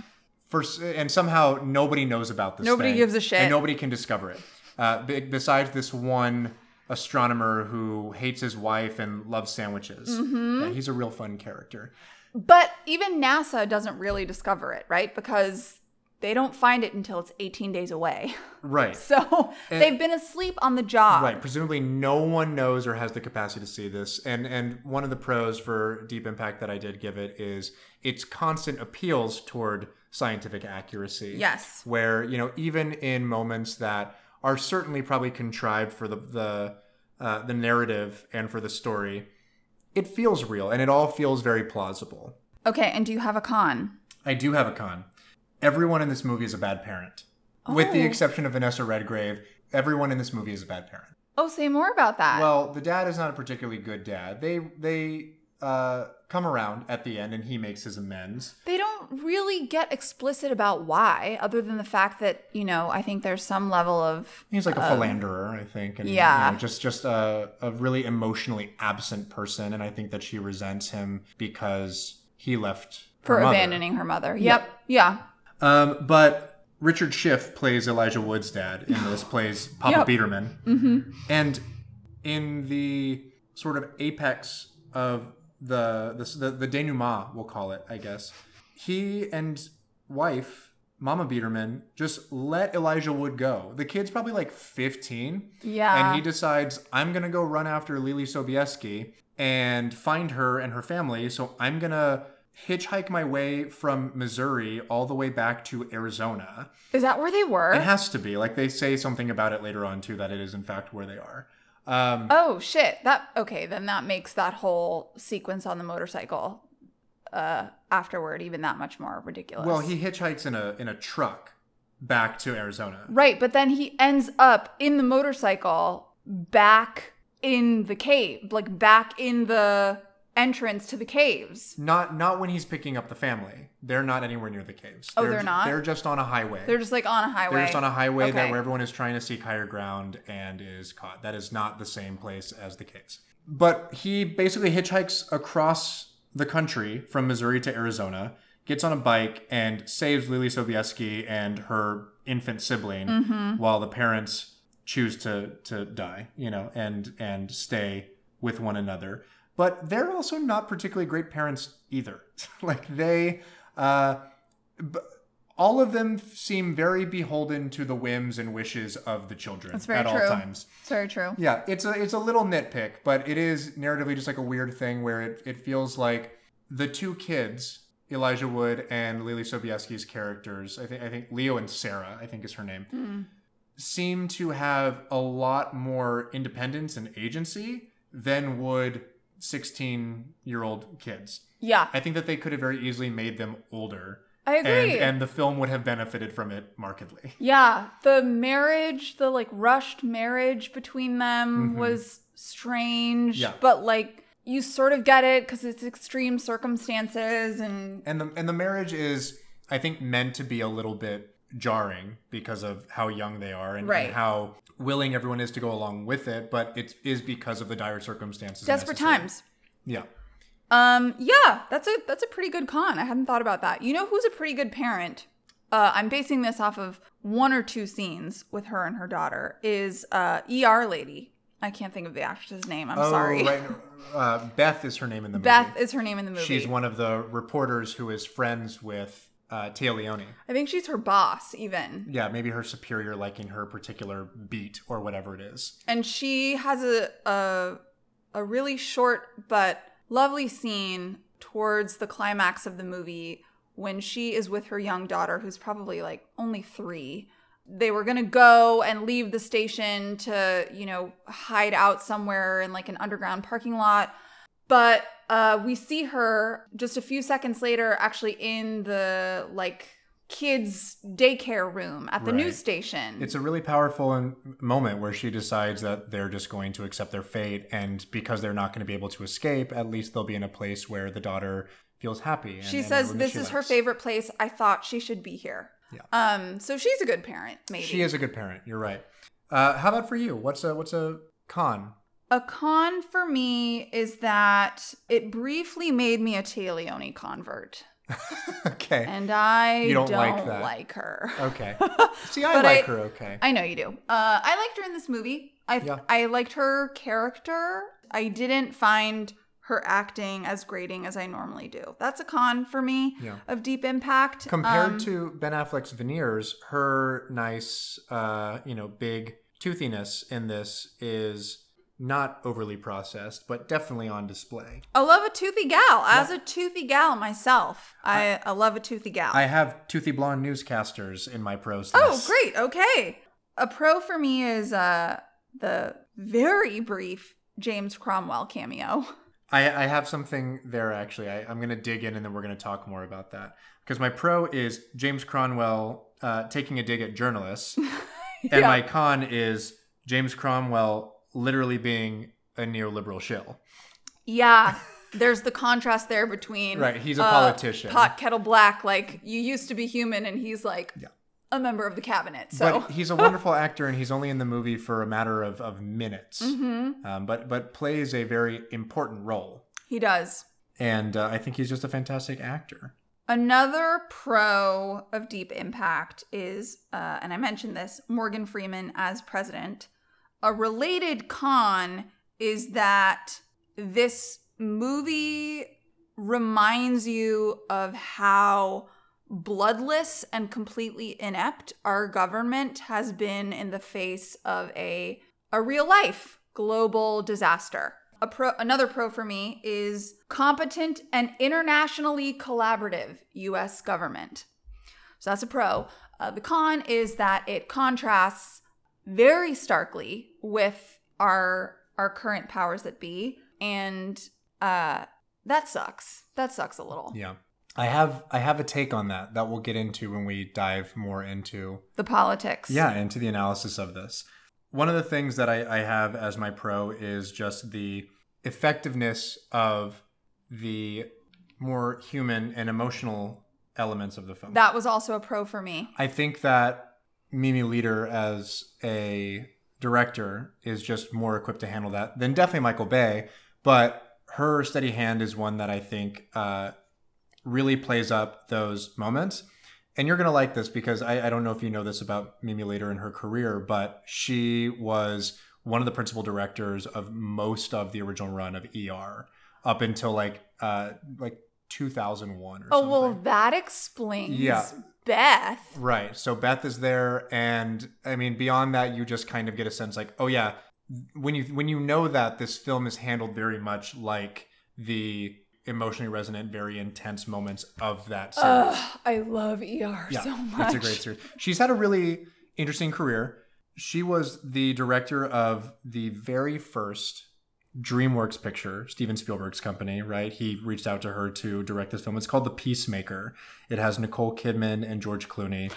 And somehow nobody knows about this thing. Nobody gives a shit. And nobody can discover it. Besides this one astronomer who hates his wife and loves sandwiches. Mm-hmm. Yeah, he's a real fun character. But even NASA doesn't really discover it, right? Because they don't find it until it's 18 days away. Right. So they've been asleep on the job. Right. Presumably no one knows or has the capacity to see this. And one of the pros for Deep Impact that I did give it is its constant appeals toward scientific accuracy. Yes. Where, you know, even in moments that are certainly probably contrived for the narrative and for the story, it feels real and it all feels very plausible. Okay, and do you have a con? I do have a con. Everyone in this movie is a bad parent. Oh. With the exception of Vanessa Redgrave, everyone in this movie is a bad parent. Oh, say more about that. Well, the dad is not a particularly good dad. They come around at the end and he makes his amends. They don't really get explicit about why, other than the fact that, you know, I think there's some level of... He's like a philanderer, I think. And, yeah. You know, just a really emotionally absent person. And I think that she resents him because he left for abandoning her mother. Yep. Yeah. But Richard Schiff plays Elijah Wood's dad and this plays Papa Biederman. Mm-hmm. And in the sort of apex of the denouement, we'll call it, I guess, he and wife Mama Biederman just let Elijah Wood go. The kid's probably like 15, and he decides, I'm gonna go run after Lily Sobieski and find her and her family, so I'm gonna hitchhike my way from Missouri all the way back to Arizona. Is that where they were? It has to be. Like, they say something about it later on too, that it is in fact where they are. Oh, shit. Then that makes that whole sequence on the motorcycle afterward even that much more ridiculous. Well, he hitchhikes in a truck back to Arizona. Right, but then he ends up in the motorcycle back in the cave, like back in the entrance to the caves. Not when he's picking up the family. They're not anywhere near the caves. Oh, they're not? They're just on a highway. They're just like on a highway. They're just on a highway that where everyone is trying to seek higher ground and is caught. That is not the same place as the caves. But he basically hitchhikes across the country from Missouri to Arizona, gets on a bike, and saves Lily Sobieski and her infant sibling while the parents choose to die, you know, and stay with one another. But they're also not particularly great parents either. Like, they... all of them seem very beholden to the whims and wishes of the children at all times. That's very true. Yeah, it's a little nitpick, but it is narratively just like a weird thing where it feels like the two kids, Elijah Wood and Lily Sobieski's characters, I think Leo and Sarah, I think is her name, seem to have a lot more independence and agency than would 16-year-old kids. Yeah. I think that they could have very easily made them older. I agree. And the film would have benefited from it markedly. Yeah. The marriage, the like rushed marriage between them was strange. Yeah. But like you sort of get it because it's extreme circumstances. And the marriage is, I think, meant to be a little bit jarring because of how young they are and how willing everyone is to go along with it. But it is because of the dire circumstances. Desperate times. Yeah. Yeah, that's a pretty good con. I hadn't thought about that. You know who's a pretty good parent? I'm basing this off of one or two scenes with her and her daughter, is ER lady. I can't think of the actress's name. I'm sorry. Right. Beth is her name in the movie. She's one of the reporters who is friends with Téa Leoni. I think she's her boss, even. Yeah, maybe her superior, like in her particular beat or whatever it is. And she has a really short but lovely scene towards the climax of the movie when she is with her young daughter, who's probably like only 3. They were going to go and leave the station to, you know, hide out somewhere in like an underground parking lot. But we see her just a few seconds later actually in the like kids daycare room at the news station. It's a really powerful moment where she decides that they're just going to accept their fate, and because they're not going to be able to escape, at least they'll be in a place where the daughter feels happy. She says, this is her favorite place. I thought she should be here. Yeah. So she's a good parent, maybe. She is a good parent. You're right. How about for you? What's a con? A con for me is that it briefly made me a Téa Leoni convert. Okay. And I don't like her. Okay. See, I like her okay. I know you do. I liked her in this movie. I liked her character. I didn't find her acting as grating as I normally do. That's a con for me of Deep Impact. Compared to Ben Affleck's veneers, her nice, big toothiness in this is not overly processed, but definitely on display. I love a toothy gal. As a toothy gal myself, I love a toothy gal. I have toothy blonde newscasters in my pros list. Oh, great. Okay. A pro for me is the very brief James Cromwell cameo. I have something there, actually. I'm going to dig in, and then we're going to talk more about that. Because my pro is James Cromwell taking a dig at journalists. And my con is James Cromwell literally being a neoliberal shill. Yeah. There's the contrast there between... Right. He's a politician. Pot kettle black. Like, you used to be human, and he's like... Yeah. A member of the cabinet. So. But he's a wonderful actor, and he's only in the movie for a matter of minutes, but plays a very important role. He does. And I think he's just a fantastic actor. Another pro of Deep Impact is, and I mentioned this, Morgan Freeman as president. A related con is that this movie reminds you of how bloodless and completely inept our government has been in the face of a real-life global disaster. Another pro for me is competent and internationally collaborative U.S. government. So that's a pro. The con is that it contrasts very starkly with our current powers that be, and that sucks. That sucks a little. Yeah. I have a take on that we'll get into when we dive more into... The politics. Yeah, into the analysis of this. One of the things that I have as my pro is just the effectiveness of the more human and emotional elements of the film. That was also a pro for me. I think that Mimi Leder as a director is just more equipped to handle that than definitely Michael Bay, but her steady hand is one that I think... really plays up those moments. And you're going to like this because I don't know if you know this about Mimi Leder in her career, but she was one of the principal directors of most of the original run of ER up until like 2001 or something. Oh, well, that explains Beth. Right. So Beth is there. And I mean, beyond that, you just kind of get a sense like, oh yeah, when you know that this film is handled very much like the emotionally resonant, very intense moments of that series. I love ER so much. It's a great series. She's had a really interesting career. She was the director of the very first DreamWorks picture, Steven Spielberg's company, right? He reached out to her to direct this film. It's called The Peacemaker. It has Nicole Kidman and George Clooney.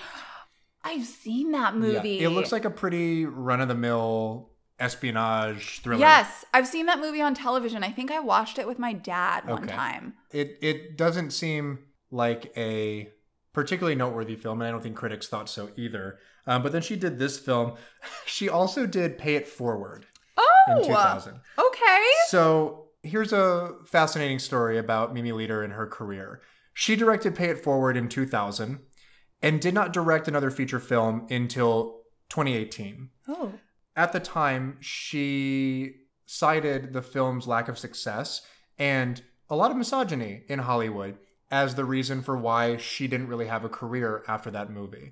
I've seen that movie. Yeah. It looks like a pretty run-of-the-mill espionage thriller. Yes, I've seen that movie on television. I think I watched it with my dad one time. It doesn't seem like a particularly noteworthy film, and I don't think critics thought so either. But then she did this film. She also did Pay It Forward in 2000. Okay. So here's a fascinating story about Mimi Leder and her career. She directed Pay It Forward in 2000 and did not direct another feature film until 2018. Oh. At the time, she cited the film's lack of success and a lot of misogyny in Hollywood as the reason for why she didn't really have a career after that movie.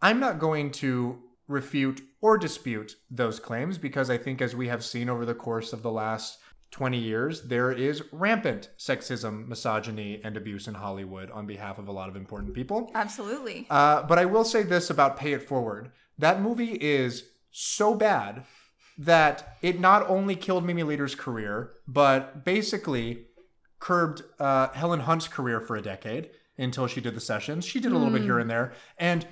I'm not going to refute or dispute those claims because I think as we have seen over the course of the last 20 years, there is rampant sexism, misogyny, and abuse in Hollywood on behalf of a lot of important people. Absolutely. But I will say this about Pay It Forward. That movie is... so bad that it not only killed Mimi Leder's career, but basically curbed Helen Hunt's career for a decade until she did The Sessions. She did a little bit here and there and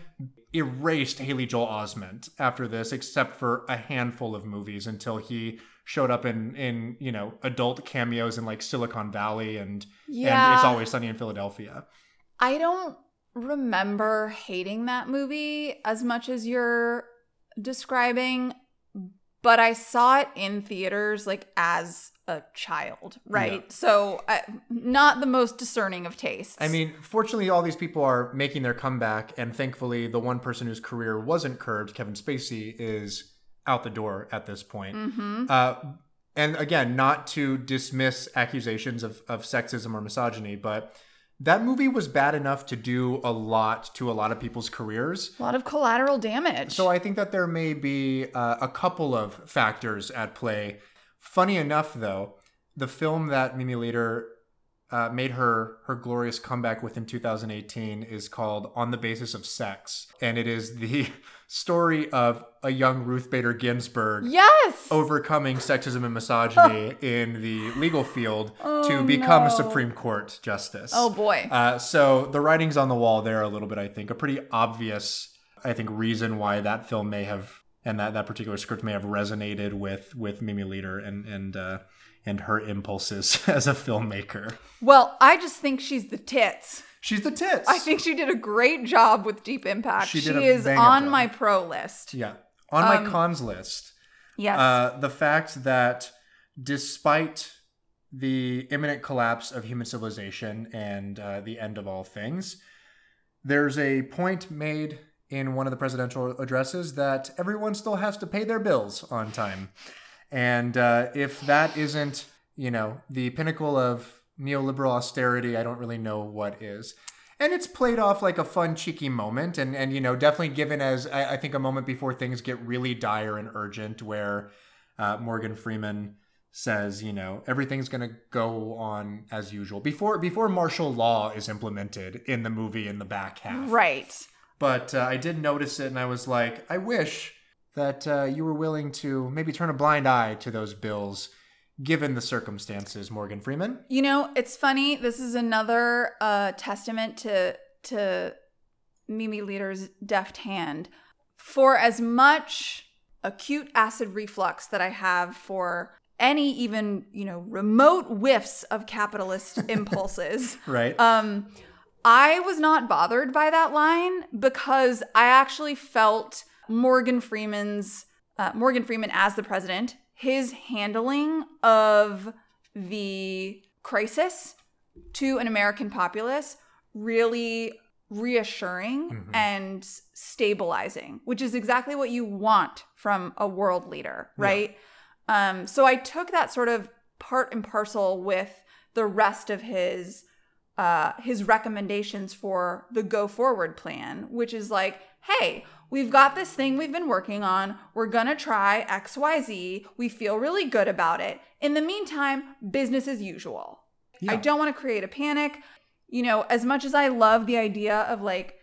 erased Haley Joel Osment after this, except for a handful of movies until he showed up in adult cameos in like Silicon Valley and It's Always Sunny in Philadelphia. I don't remember hating that movie as much as you're describing, but I saw it in theaters like as a child, right? Yeah. So not the most discerning of tastes. I mean, fortunately, all these people are making their comeback, and thankfully, the one person whose career wasn't curbed, Kevin Spacey, is out the door at this point. Mm-hmm. And again, not to dismiss accusations of sexism or misogyny, but that movie was bad enough to do a lot to a lot of people's careers. A lot of collateral damage. So I think that there may be a couple of factors at play. Funny enough, though, the film that Mimi Leder made her glorious comeback with in 2018 is called On the Basis of Sex. And it is the story of a young Ruth Bader Ginsburg overcoming sexism and misogyny in the legal field to become a Supreme Court justice. Oh, boy. So the writing's on the wall there a little bit, I think. A pretty obvious, I think, reason why that film may have, and that particular script may have resonated with Mimi Leder and her impulses as a filmmaker. Well, I just think she's the tits. She's the tits. I think she did a great job with Deep Impact. She is on my pro list. Yeah. On my cons list. Yes. The fact that despite the imminent collapse of human civilization and the end of all things, there's a point made in one of the presidential addresses that everyone still has to pay their bills on time. And if that isn't, the pinnacle of neoliberal austerity, I don't really know what is. And it's played off like a fun, cheeky moment and definitely given as, I think, a moment before things get really dire and urgent where Morgan Freeman says, everything's going to go on as usual before martial law is implemented in the movie in the back half. Right. But I did notice it and I was like, I wish that you were willing to maybe turn a blind eye to those bills given the circumstances, Morgan Freeman. It's funny. This is another testament to Mimi Leder's deft hand. For as much acute acid reflux that I have for any even, remote whiffs of capitalist impulses. Right. I was not bothered by that line because I actually felt Morgan Freeman as the president, his handling of the crisis to an American populace really reassuring and stabilizing, which is exactly what you want from a world leader, right? Yeah. So I took that sort of part and parcel with the rest of his recommendations for the go forward plan, which is like, hey, we've got this thing we've been working on. We're going to try XYZ. We feel really good about it. In the meantime, business as usual. Yeah. I don't want to create a panic. As much as I love the idea of like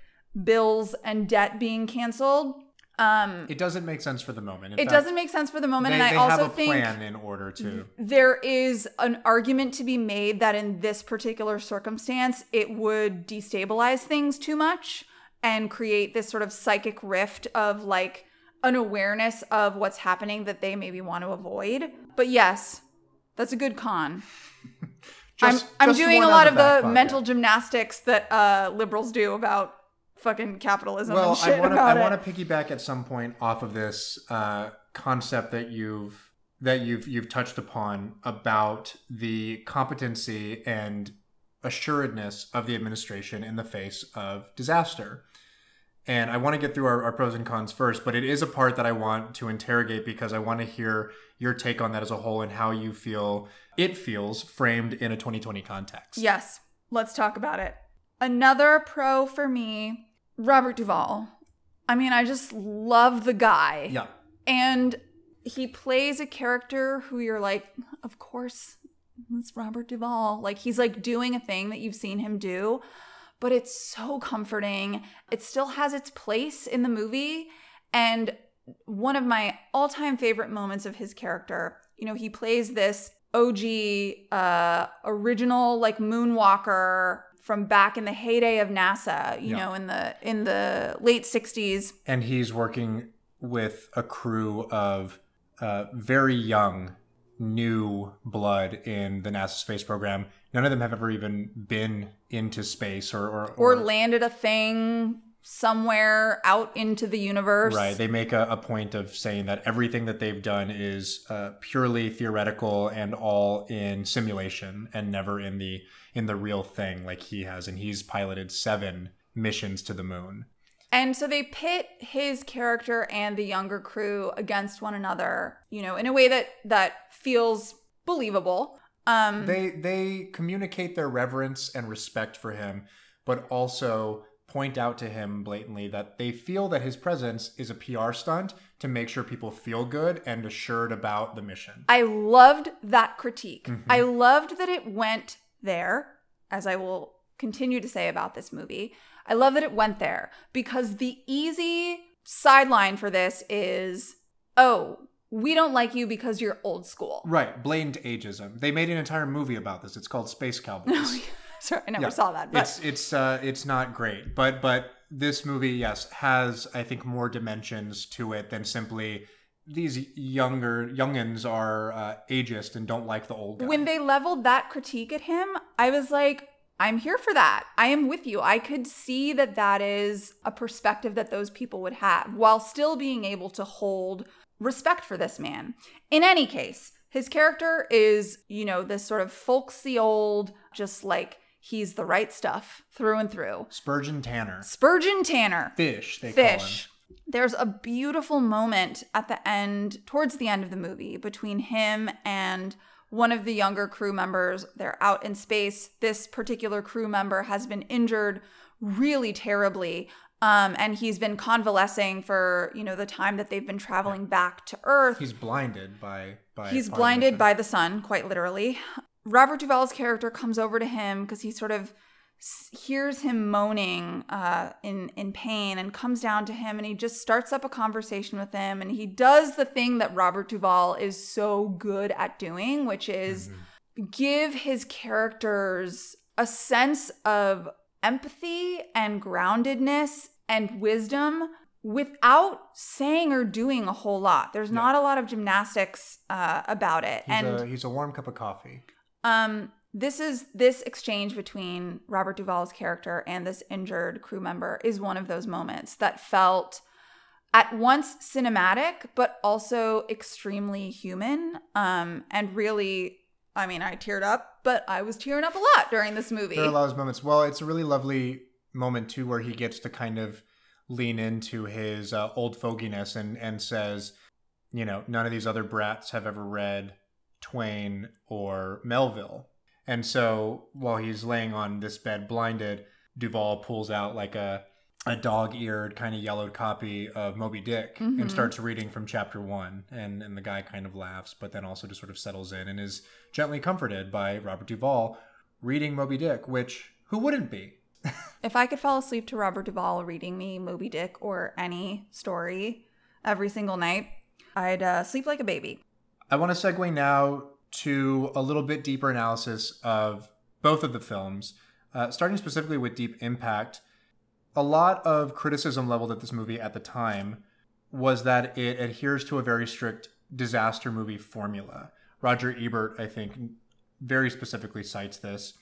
bills and debt being canceled. It doesn't make sense for the moment. In fact, doesn't make sense for the moment. And I also think they have a plan in order to. There is an argument to be made that in this particular circumstance, it would destabilize things too much and create this sort of psychic rift of like an awareness of what's happening that they maybe want to avoid. But yes, that's a good con. I'm doing a lot of the mental gymnastics that liberals do about fucking capitalism and shit about it. I want to piggyback at some point off of this concept that you've touched upon about the competency and assuredness of the administration in the face of disaster. And I want to get through our pros and cons first, but it is a part that I want to interrogate because I want to hear your take on that as a whole and how you feel it feels framed in a 2020 context. Yes. Let's talk about it. Another pro for me, Robert Duvall. I mean, I just love the guy. Yeah. And he plays a character who you're like, of course, it's Robert Duvall. Like, he's like doing a thing that you've seen him do, but it's so comforting. It still has its place in the movie. And one of my all-time favorite moments of his character, he plays this OG, original, like, moonwalker from back in the heyday of NASA, you know, in the late 60s. And he's working with a crew of very young new blood in the NASA space program. None of them have ever even been into space or landed a thing somewhere out into the universe. Right. They make a point of saying that everything that they've done is purely theoretical and all in simulation and never in the real thing like he has. And he's piloted 7 missions to the moon. And so they pit his character and the younger crew against one another, you know, in a way that feels believable. They communicate their reverence and respect for him, but also point out to him blatantly that they feel that his presence is a PR stunt to make sure people feel good and assured about the mission. I loved that critique. Mm-hmm. I loved that it went there, as I will continue to say about this movie. I love that it went there because the easy sideline for this is, oh, we don't like you because you're old school. Right. Blatant ageism. They made an entire movie about this. It's called Space Cowboys. Sorry, I never saw that. But. It's not great, but this movie, yes, has I think more dimensions to it than simply these youngins are ageist and don't like the old guy. When they leveled that critique at him, I was like, I'm here for that. I am with you. I could see that is a perspective that those people would have while still being able to hold respect for this man. In any case, his character is, you know, this sort of folksy old, just like. He's the right stuff through and through. Spurgeon Tanner. Fish, they call him. There's a beautiful moment at the end, towards the end of the movie, between him and one of the younger crew members. They're out in space. This particular crew member has been injured really terribly. And he's been convalescing for, you know, the time that they've been traveling back to Earth. He's blinded by the sun, quite literally. Robert Duvall's character comes over to him because he sort of hears him moaning in pain and comes down to him and he just starts up a conversation with him and he does the thing that Robert Duvall is so good at doing, which is give his characters a sense of empathy and groundedness and wisdom without saying or doing a whole lot. There's not a lot of gymnastics about it. He's a warm cup of coffee. This exchange between Robert Duvall's character and this injured crew member is one of those moments that felt at once cinematic, but also extremely human. And really, I mean, I teared up, but I was tearing up a lot during this movie. There are a lot of those moments. Well, it's a really lovely moment too, where he gets to kind of lean into his old foginess and says, you know, none of these other brats have ever read Twain or Melville. And so while he's laying on this bed blinded, Duvall pulls out like a dog-eared kind of yellowed copy of Moby Dick and starts reading from chapter 1. And the guy kind of laughs, but then also just sort of settles in and is gently comforted by Robert Duvall reading Moby Dick, which who wouldn't be? If I could fall asleep to Robert Duvall reading me Moby Dick or any story every single night, I'd sleep like a baby. I want to segue now to a little bit deeper analysis of both of the films, starting specifically with Deep Impact. A lot of criticism leveled at this movie at the time was that it adheres to a very strict disaster movie formula. Roger Ebert, I think, very specifically cites this.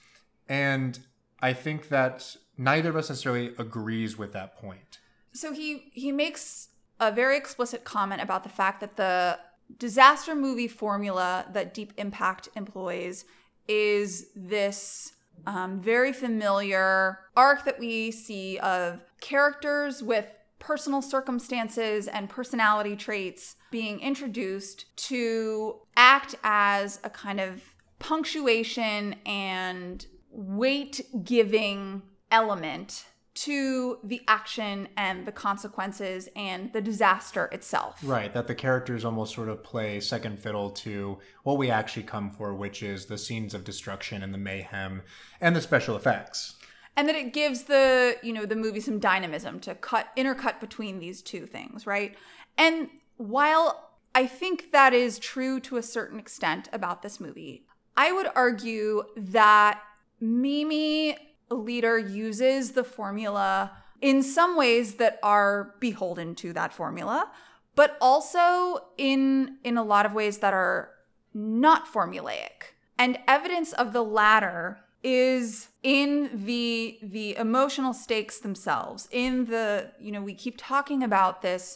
And I think that neither of us necessarily agrees with that point. So he makes a very explicit comment about the fact that the disaster movie formula that Deep Impact employs is this very familiar arc that we see of characters with personal circumstances and personality traits being introduced to act as a kind of punctuation and weight-giving element to the action and the consequences and the disaster itself. Right, that the characters almost sort of play second fiddle to what we actually come for, which is the scenes of destruction and the mayhem and the special effects. And that it gives the movie some dynamism to intercut between these two things, right? And while I think that is true to a certain extent about this movie, I would argue that Mimi Leder uses the formula in some ways that are beholden to that formula, but also in a lot of ways that are not formulaic. And evidence of the latter is in the emotional stakes themselves, in the, you know, we keep talking about this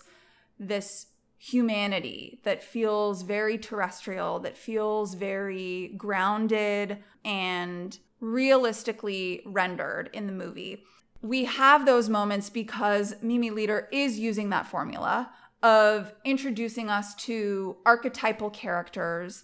humanity that feels very terrestrial, that feels very grounded and realistically rendered in the movie. We have those moments because Mimi Leder is using that formula of introducing us to archetypal characters,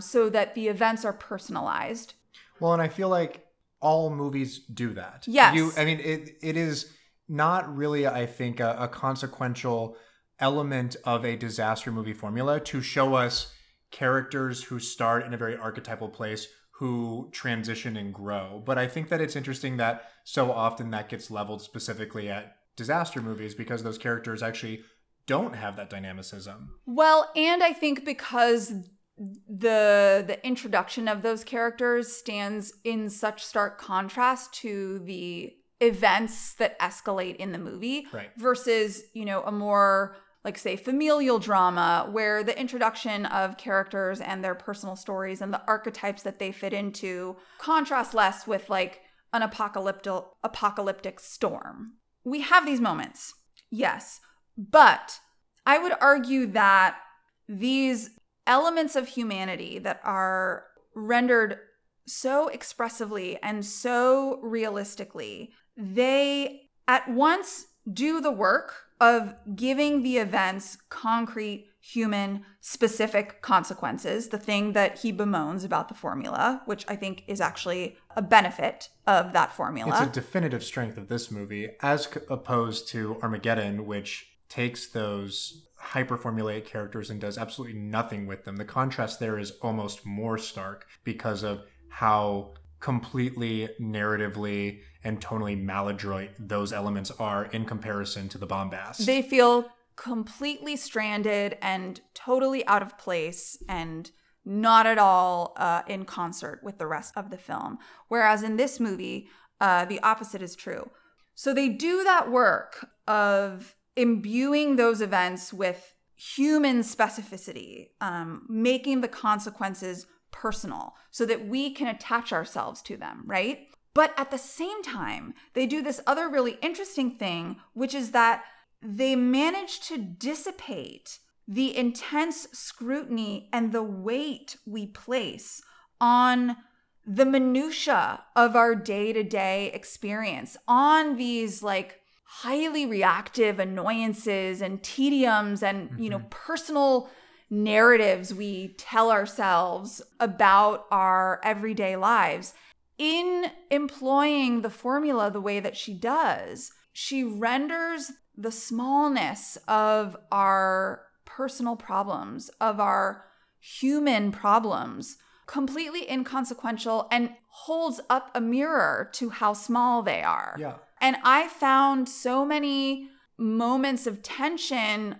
so that the events are personalized. Well, and I feel like all movies do that. Yes. It is not really, I think, a consequential element of a disaster movie formula to show us characters who start in a very archetypal place who transition and grow. But I think that it's interesting that so often that gets leveled specifically at disaster movies because those characters actually don't have that dynamicism. Well, and I think because the introduction of those characters stands in such stark contrast to the events that escalate in the movie, right, versus, you know, a more, like, say, familial drama where the introduction of characters and their personal stories and the archetypes that they fit into contrast less with, like, an apocalyptic storm. We have these moments, yes, but I would argue that these elements of humanity that are rendered so expressively and so realistically, they at once do the work of giving the events concrete, human, specific consequences, the thing that he bemoans about the formula, which I think is actually a benefit of that formula. It's a definitive strength of this movie, as opposed to Armageddon, which takes those hyper-formulaic characters and does absolutely nothing with them. The contrast there is almost more stark because of how completely narratively and tonally maladroit those elements are in comparison to the bombast. They feel completely stranded and totally out of place and not at all in concert with the rest of the film. Whereas in this movie, the opposite is true. So they do that work of imbuing those events with human specificity, making the consequences personal so that we can attach ourselves to them, right? But at the same time, they do this other really interesting thing, which is that they manage to dissipate the intense scrutiny and the weight we place on the minutia of our day-to-day experience, on these, like, highly reactive annoyances and tediums and, you know, personal narratives we tell ourselves about our everyday lives. In employing the formula the way that she does, she renders the smallness of our personal problems, of our human problems, completely inconsequential and holds up a mirror to how small they are. Yeah. And I found so many moments of tension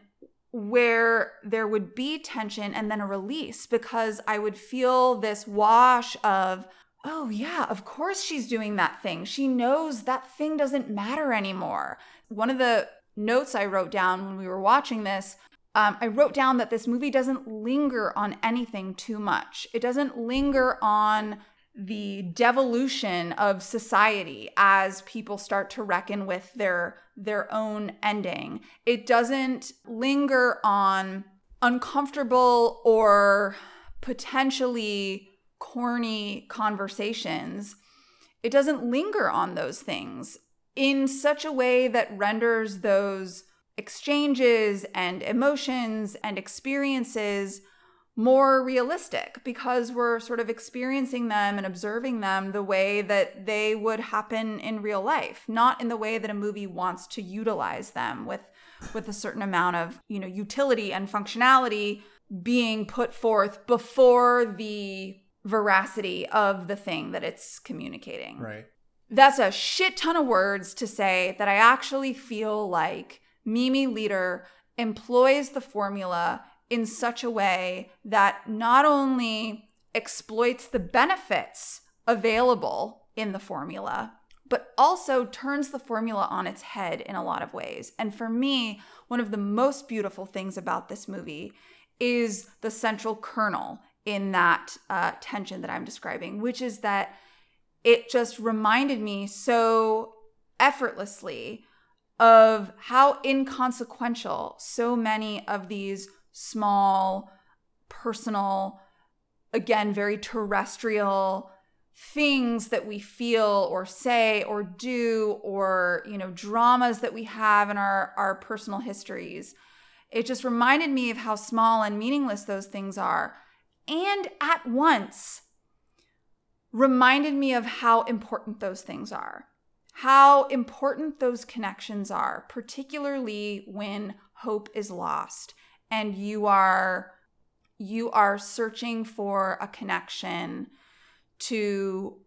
where there would be tension and then a release, because I would feel this wash of, oh yeah, of course she's doing that thing. She knows that thing doesn't matter anymore. One of the notes I wrote down when we were watching this, I wrote down that this movie doesn't linger on anything too much. It doesn't linger on the devolution of society as people start to reckon with their own ending. It doesn't linger on uncomfortable or potentially corny conversations. It doesn't linger on those things in such a way that renders those exchanges and emotions and experiences more realistic, because we're sort of experiencing them and observing them the way that they would happen in real life, not in the way that a movie wants to utilize them, with a certain amount of, you know, utility and functionality being put forth before the veracity of the thing that it's communicating. Right. That's a shit ton of words to say that I actually feel like Mimi Leder employs the formula in such a way that not only exploits the benefits available in the formula, but also turns the formula on its head in a lot of ways. And for me, one of the most beautiful things about this movie is the central kernel in that tension that I'm describing, which is that it just reminded me so effortlessly of how inconsequential so many of these small, personal, again, very terrestrial things that we feel or say or do, or, you know, dramas that we have in our personal histories. It just reminded me of how small and meaningless those things are. And at once reminded me of how important those things are, how important those connections are, particularly when hope is lost and you are searching for a connection to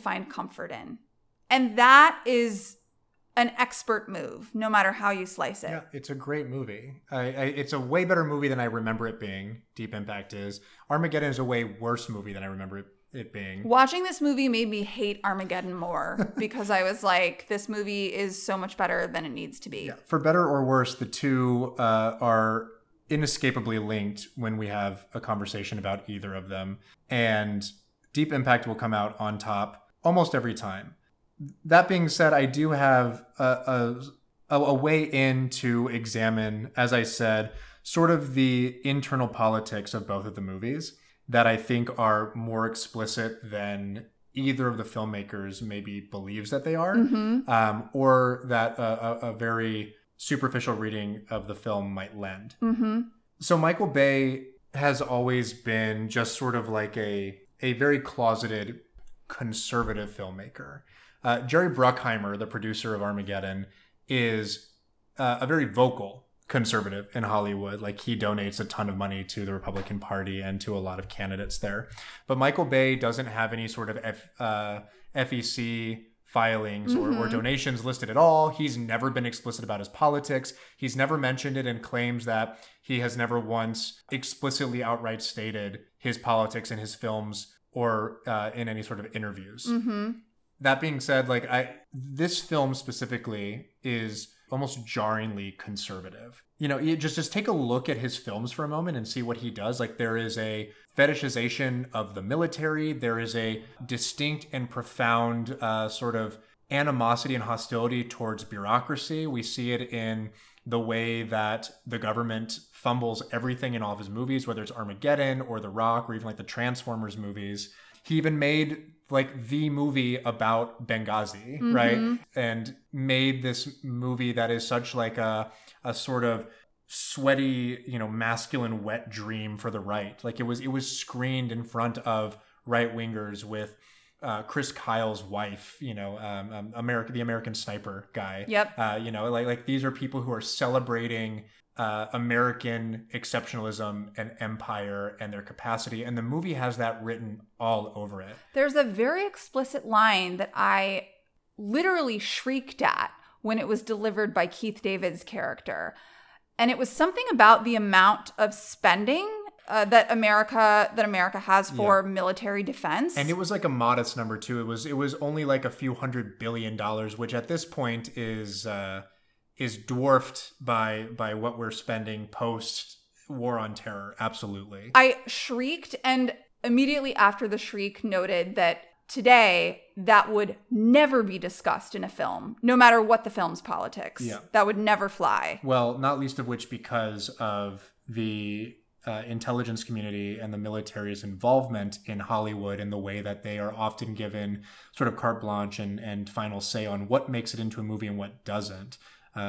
find comfort in. And that is an expert move, no matter how you slice it. Yeah, it's a great movie. It's a way better movie than I remember it being. Deep Impact is. Armageddon is a way worse movie than I remember it being. Watching this movie made me hate Armageddon more because I was like, this movie is so much better than it needs to be. Yeah, for better or worse, the two are inescapably linked when we have a conversation about either of them. And Deep Impact will come out on top almost every time. That being said, I do have a way in to examine, as I said, sort of the internal politics of both of the movies that I think are more explicit than either of the filmmakers maybe believes that they are, mm-hmm. Or that a very superficial reading of the film might lend. Mm-hmm. So Michael Bay has always been just sort of like a very closeted conservative filmmaker. Jerry Bruckheimer, the producer of Armageddon, is a very vocal conservative in Hollywood. Like, he donates a ton of money to the Republican Party and to a lot of candidates there. But Michael Bay doesn't have any sort of FEC filings mm-hmm. or donations listed at all. He's never been explicit about his politics. He's never mentioned it, and claims that he has never once explicitly outright stated his politics in his films or in any sort of interviews. Mm-hmm. That being said, like, this film specifically is almost jarringly conservative. You know, you just take a look at his films for a moment and see what he does. Like, there is a fetishization of the military. There is a distinct and profound sort of animosity and hostility towards bureaucracy. We see it in the way that the government fumbles everything in all of his movies, whether it's Armageddon or The Rock or even like the Transformers movies. He even made like the movie about Benghazi, mm-hmm. right? And made this movie that is such like a sort of sweaty, you know, masculine wet dream for the right. Like, it was screened in front of right-wingers with Chris Kyle's wife, you know, the American Sniper guy. Yep. You know, like these are people who are celebrating American exceptionalism and empire and their capacity. And the movie has that written all over it. There's a very explicit line that I literally shrieked at when it was delivered by Keith David's character. And it was something about the amount of spending that America has for military defense. And it was like a modest number too. It was only like a few $100 billion, which at this point is dwarfed by what we're spending post-War on Terror, absolutely. I shrieked, and immediately after the shriek noted that today that would never be discussed in a film, no matter what the film's politics. Yeah. That would never fly. Well, not least of which because of the intelligence community and the military's involvement in Hollywood and the way that they are often given sort of carte blanche and final say on what makes it into a movie and what doesn't.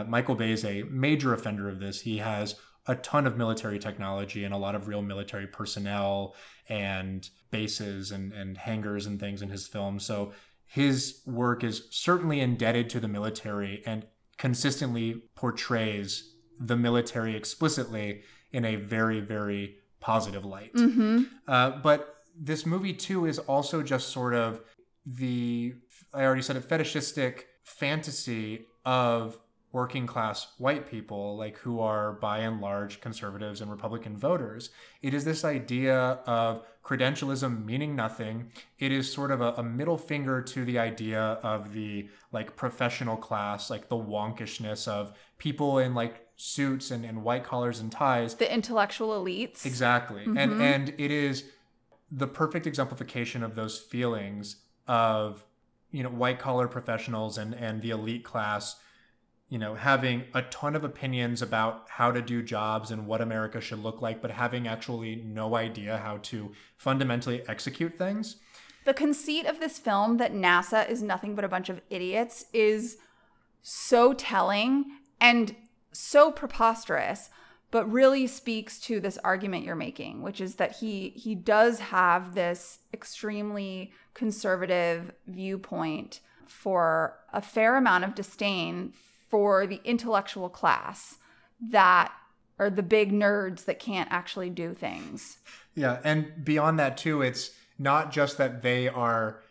Michael Bay is a major offender of this. He has a ton of military technology and a lot of real military personnel and bases and hangars and things in his film. So his work is certainly indebted to the military and consistently portrays the military explicitly in a very, very positive light. Mm-hmm. But this movie, too, is also just sort of the, I already said it, fetishistic fantasy of working class white people, like, who are by and large conservatives and Republican voters. It is this idea of credentialism meaning nothing. It is sort of a middle finger to the idea of the like professional class, like the wonkishness of people in like suits and white collars and ties. The intellectual elites. Exactly. Mm-hmm. And it is the perfect exemplification of those feelings of, you know, white collar professionals and the elite class, you know, having a ton of opinions about how to do jobs and what America should look like, but having actually no idea how to fundamentally execute things. The conceit of this film that NASA is nothing but a bunch of idiots is so telling and so preposterous, but really speaks to this argument you're making, which is that he does have this extremely conservative viewpoint for a fair amount of disdain for the intellectual class that are the big nerds that can't actually do things. Yeah, and beyond that too, it's not just that they are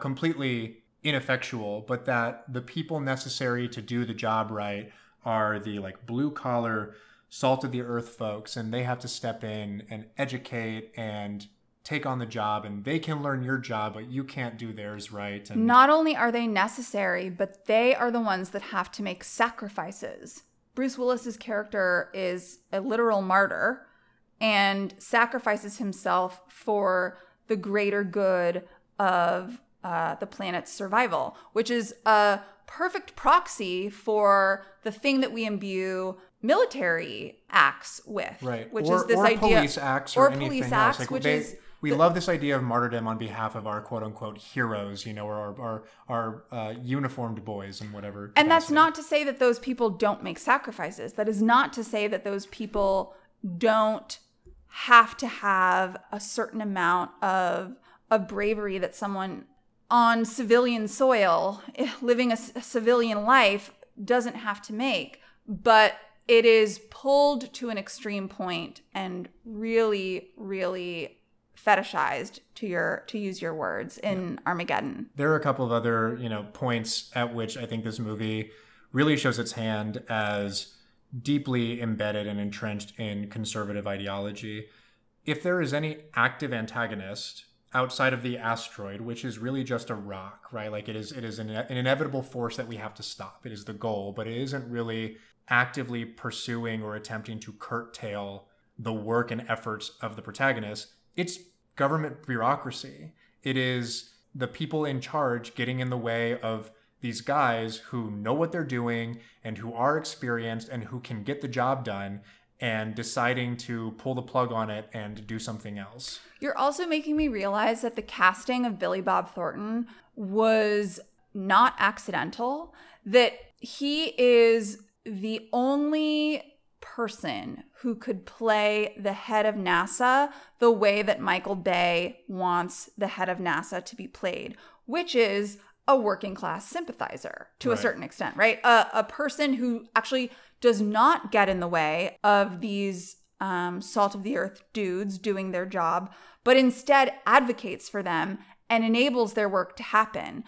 completely ineffectual, but that the people necessary to do the job right are the like blue collar, salt of the earth folks, and they have to step in and educate and take on the job, and they can learn your job, but you can't do theirs right. And not only are they necessary, but they are the ones that have to make sacrifices. Bruce Willis's character is a literal martyr and sacrifices himself for the greater good of the planet's survival, which is a perfect proxy for the thing that we imbue military acts with, right? Which is this idea, police acts, or anything police acts, else. Like, which is. We love this idea of martyrdom on behalf of our quote-unquote heroes, you know, or our uniformed boys and whatever. And that's not to say that those people don't make sacrifices. That is not to say that those people don't have to have a certain amount of bravery that someone on civilian soil, living a civilian life, doesn't have to make. But it is pulled to an extreme point and really, really fetishized, to use your words, in Armageddon. There are a couple of other, you know, points at which I think this movie really shows its hand as deeply embedded and entrenched in conservative ideology. If there is any active antagonist outside of the asteroid, which is really just a rock, right? Like it is an inevitable force that we have to stop. It is the goal, but it isn't really actively pursuing or attempting to curtail the work and efforts of the protagonist. It's government bureaucracy. It is the people in charge getting in the way of these guys who know what they're doing and who are experienced and who can get the job done, and deciding to pull the plug on it and do something else. You're also making me realize that the casting of Billy Bob Thornton was not accidental, that he is the only person who could play the head of NASA the way that Michael Bay wants the head of NASA to be played, which is a working class sympathizer to a certain extent, right? A person who actually does not get in the way of these salt of the earth dudes doing their job, but instead advocates for them and enables their work to happen.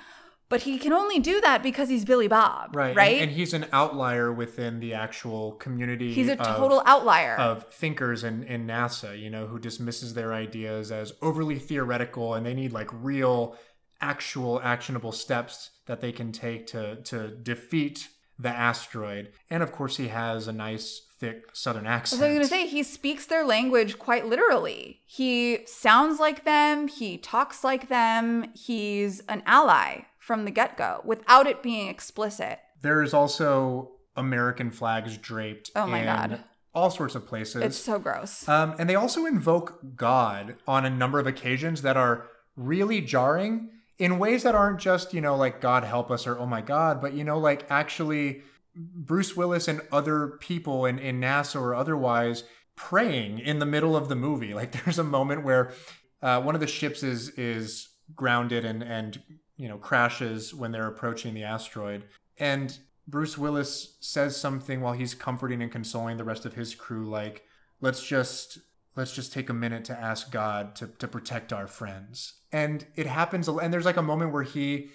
But he can only do that because he's Billy Bob, right? And he's an outlier within the actual community. He's a total outlier of thinkers in NASA, you know, who dismisses their ideas as overly theoretical, and they need like real, actual, actionable steps that they can take to defeat the asteroid. And of course, he has a nice, thick Southern accent. I was going to say, he speaks their language quite literally. He sounds like them. He talks like them. He's an ally from the get-go without it being explicit. There is also American flags draped in all sorts of places. It's so gross. And they also invoke God on a number of occasions that are really jarring in ways that aren't just, you know, like God help us or oh my God, but, you know, like actually Bruce Willis and other people in NASA or otherwise praying in the middle of the movie. Like there's a moment where one of the ships is grounded and you know, crashes when they're approaching the asteroid. And Bruce Willis says something while he's comforting and consoling the rest of his crew, like, let's just take a minute to ask God to protect our friends. And it happens, and there's like a moment where he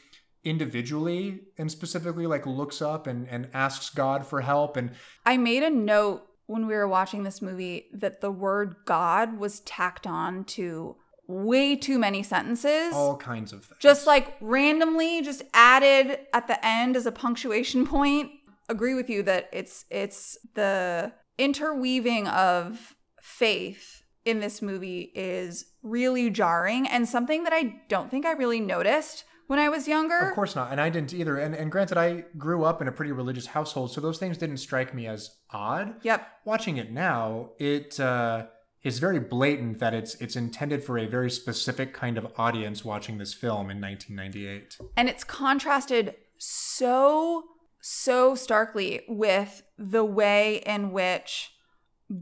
individually and specifically like looks up and asks God for help. And I made a note when we were watching this movie that the word God was tacked on to way too many sentences. All kinds of things. Just like randomly just added at the end as a punctuation point. Agree with you that it's the interweaving of faith in this movie is really jarring, and something that I don't think I really noticed when I was younger. Of course not. And I didn't either. And granted, I grew up in a pretty religious household, so those things didn't strike me as odd. Yep. Watching it now, it is very blatant that it's intended for a very specific kind of audience watching this film in 1998. And it's contrasted so starkly with the way in which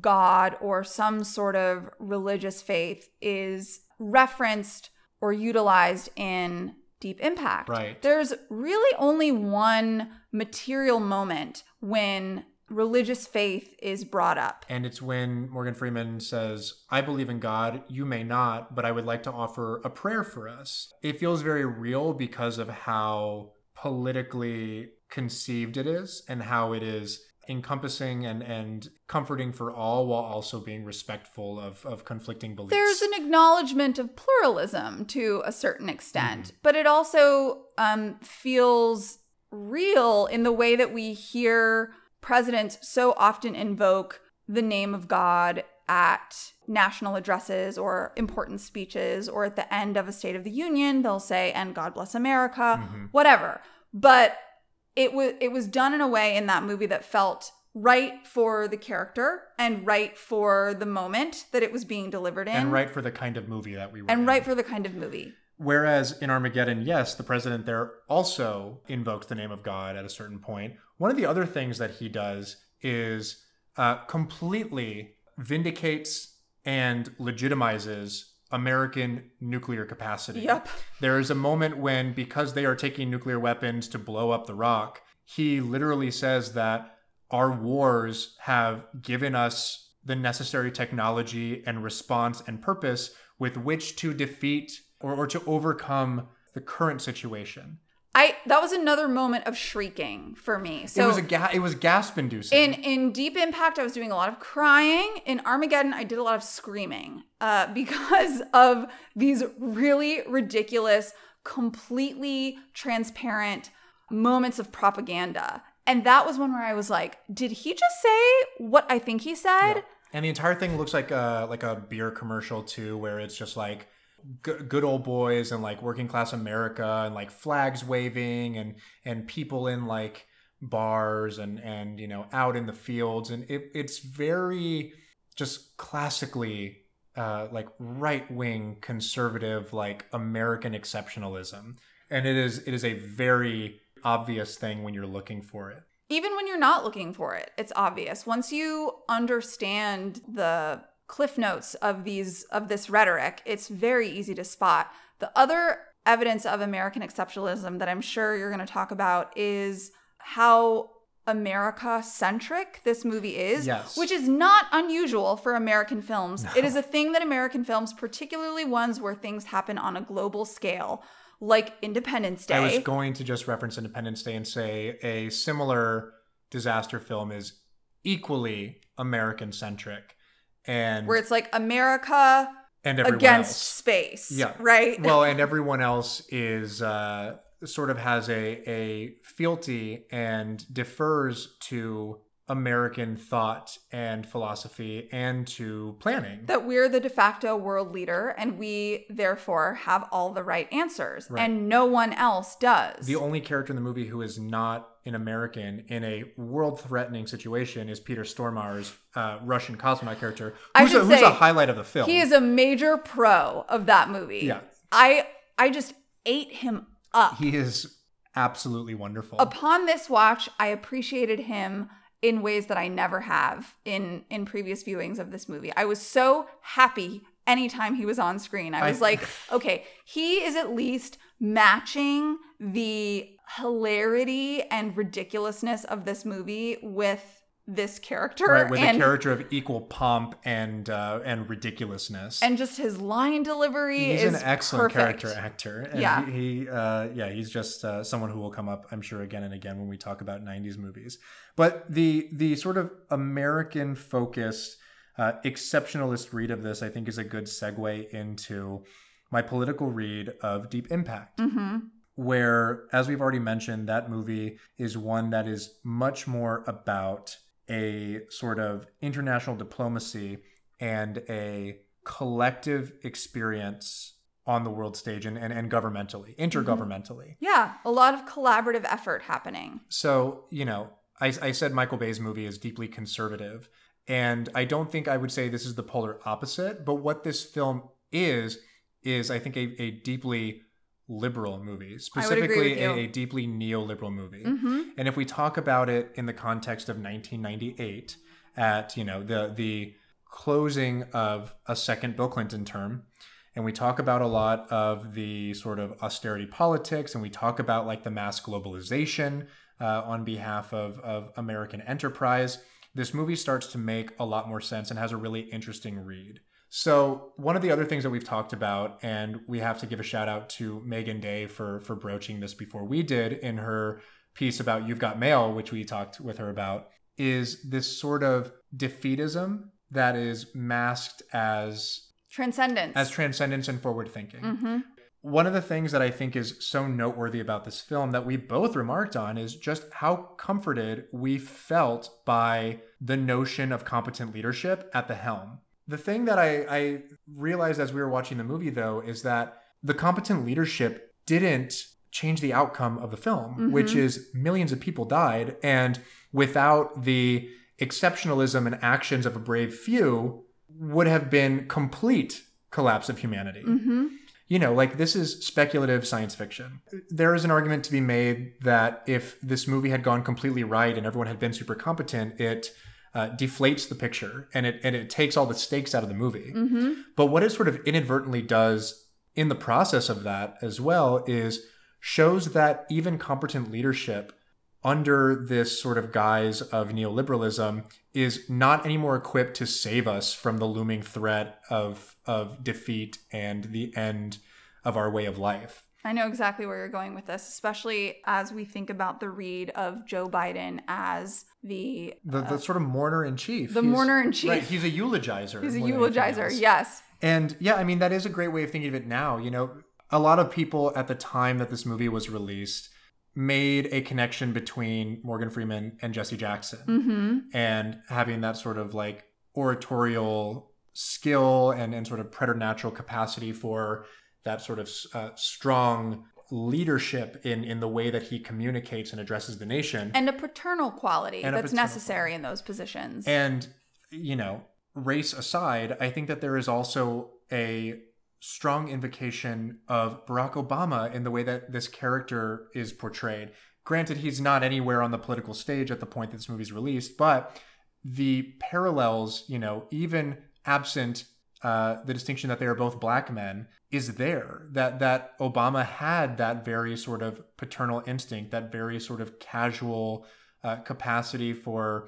God or some sort of religious faith is referenced or utilized in Deep Impact. Right. There's really only one material moment when religious faith is brought up. And it's when Morgan Freeman says, "I believe in God, you may not, but I would like to offer a prayer for us." It feels very real because of how politically conceived it is and how it is encompassing and comforting for all while also being respectful of conflicting beliefs. There's an acknowledgement of pluralism to a certain extent, but it also feels real in the way that we hear presidents so often invoke the name of God at national addresses or important speeches, or at the end of a State of the Union, they'll say, "And God bless America," whatever. But it was done in a way in that movie that felt right for the character and right for the moment that it was being delivered in. And right for the kind of movie that we were in. And right for the kind of movie. Whereas in Armageddon, yes, the president there also invokes the name of God at a certain point. One of the other things that he does is completely vindicates and legitimizes American nuclear capacity. Yep. There is a moment when, because they are taking nuclear weapons to blow up the Rock, he literally says that our wars have given us the necessary technology and response and purpose with which to defeat or to overcome the current situation. That was another moment of shrieking for me. So it was gasp-inducing. In Deep Impact, I was doing a lot of crying. In Armageddon, I did a lot of screaming because of these really ridiculous, completely transparent moments of propaganda. And that was one where I was like, did he just say what I think he said? Yeah. And the entire thing looks like a beer commercial too, where it's just like, good old boys and like working class America and like flags waving and people in like bars and you know, out in the fields, and it's very just classically like right-wing conservative, like American exceptionalism, and it is a very obvious thing when you're looking for it. Even when you're not looking for it, it's obvious once you understand the cliff notes of this rhetoric. It's very easy to spot. The other evidence of American exceptionalism that I'm sure you're going to talk about is how America-centric this movie is, yes, which is not unusual for American films. No. It is a thing that American films, particularly ones where things happen on a global scale, like Independence Day. I was going to just reference Independence Day and say a similar disaster film is equally American-centric. And where it's like America and against space, yeah, right? Well, and everyone else is sort of has a fealty and defers to American thought and philosophy and to planning. That we're the de facto world leader and we therefore have all the right answers. Right. And no one else does. The only character in the movie who is not an American in a world-threatening situation is Peter Stormare's Russian cosmonaut character, who's a highlight of the film. He is a major pro of that movie. Yeah. I just ate him up. He is absolutely wonderful. Upon this watch, I appreciated him in ways that I never have in previous viewings of this movie. I was so happy anytime he was on screen. I was like, okay, he is at least matching the hilarity and ridiculousness of this movie with this character. Right, with a character of equal pomp and ridiculousness. And just his line delivery is an excellent perfect character actor. And yeah. He's just someone who will come up, I'm sure, again and again when we talk about 90s movies. But the sort of American-focused, exceptionalist read of this, I think, is a good segue into my political read of Deep Impact. Mm-hmm. Where, as we've already mentioned, that movie is one that is much more about a sort of international diplomacy and a collective experience on the world stage and governmentally, intergovernmentally. Mm-hmm. Yeah, a lot of collaborative effort happening. So, you know, I said Michael Bay's movie is deeply conservative, and I don't think I would say this is the polar opposite, but what this film is I think a deeply liberal movie, specifically a deeply neoliberal movie. Mm-hmm. And if we talk about it in the context of 1998 at, you know, the closing of a second Bill Clinton term, and we talk about a lot of the sort of austerity politics, and we talk about like the mass globalization on behalf of American enterprise, this movie starts to make a lot more sense and has a really interesting read. So one of the other things that we've talked about, and we have to give a shout out to Megan Day for broaching this before we did in her piece about You've Got Mail, which we talked with her about, is this sort of defeatism that is masked as transcendence. As transcendence and forward thinking. Mm-hmm. One of the things that I think is so noteworthy about this film that we both remarked on is just how comforted we felt by the notion of competent leadership at the helm. The thing that I realized as we were watching the movie, though, is that the competent leadership didn't change the outcome of the film, mm-hmm. which is millions of people died. And without the exceptionalism and actions of a brave few, would have been complete collapse of humanity. Mm-hmm. You know, like, this is speculative science fiction. There is an argument to be made that if this movie had gone completely right and everyone had been super competent, it deflates the picture and it takes all the stakes out of the movie. Mm-hmm. But what it sort of inadvertently does in the process of that as well is shows that even competent leadership under this sort of guise of neoliberalism is not any more equipped to save us from the looming threat of defeat and the end of our way of life. I know exactly where you're going with this, especially as we think about the read of Joe Biden as the sort of mourner-in-chief. The mourner-in-chief. Right, he's a eulogizer. He's a eulogizer, yes. And yeah, I mean, that is a great way of thinking of it now. You know, a lot of people at the time that this movie was released made a connection between Morgan Freeman and Jesse Jackson, mm-hmm. and having that sort of like oratorial skill and sort of preternatural capacity for that sort of strong leadership in the way that he communicates and addresses the nation. And a paternal quality that's necessary in those positions. And, you know, race aside, I think that there is also a strong invocation of Barack Obama in the way that this character is portrayed. Granted, he's not anywhere on the political stage at the point that this movie's released, but the parallels, you know, even absent the distinction that they are both black men, is there. That Obama had that very sort of paternal instinct, that very sort of casual capacity for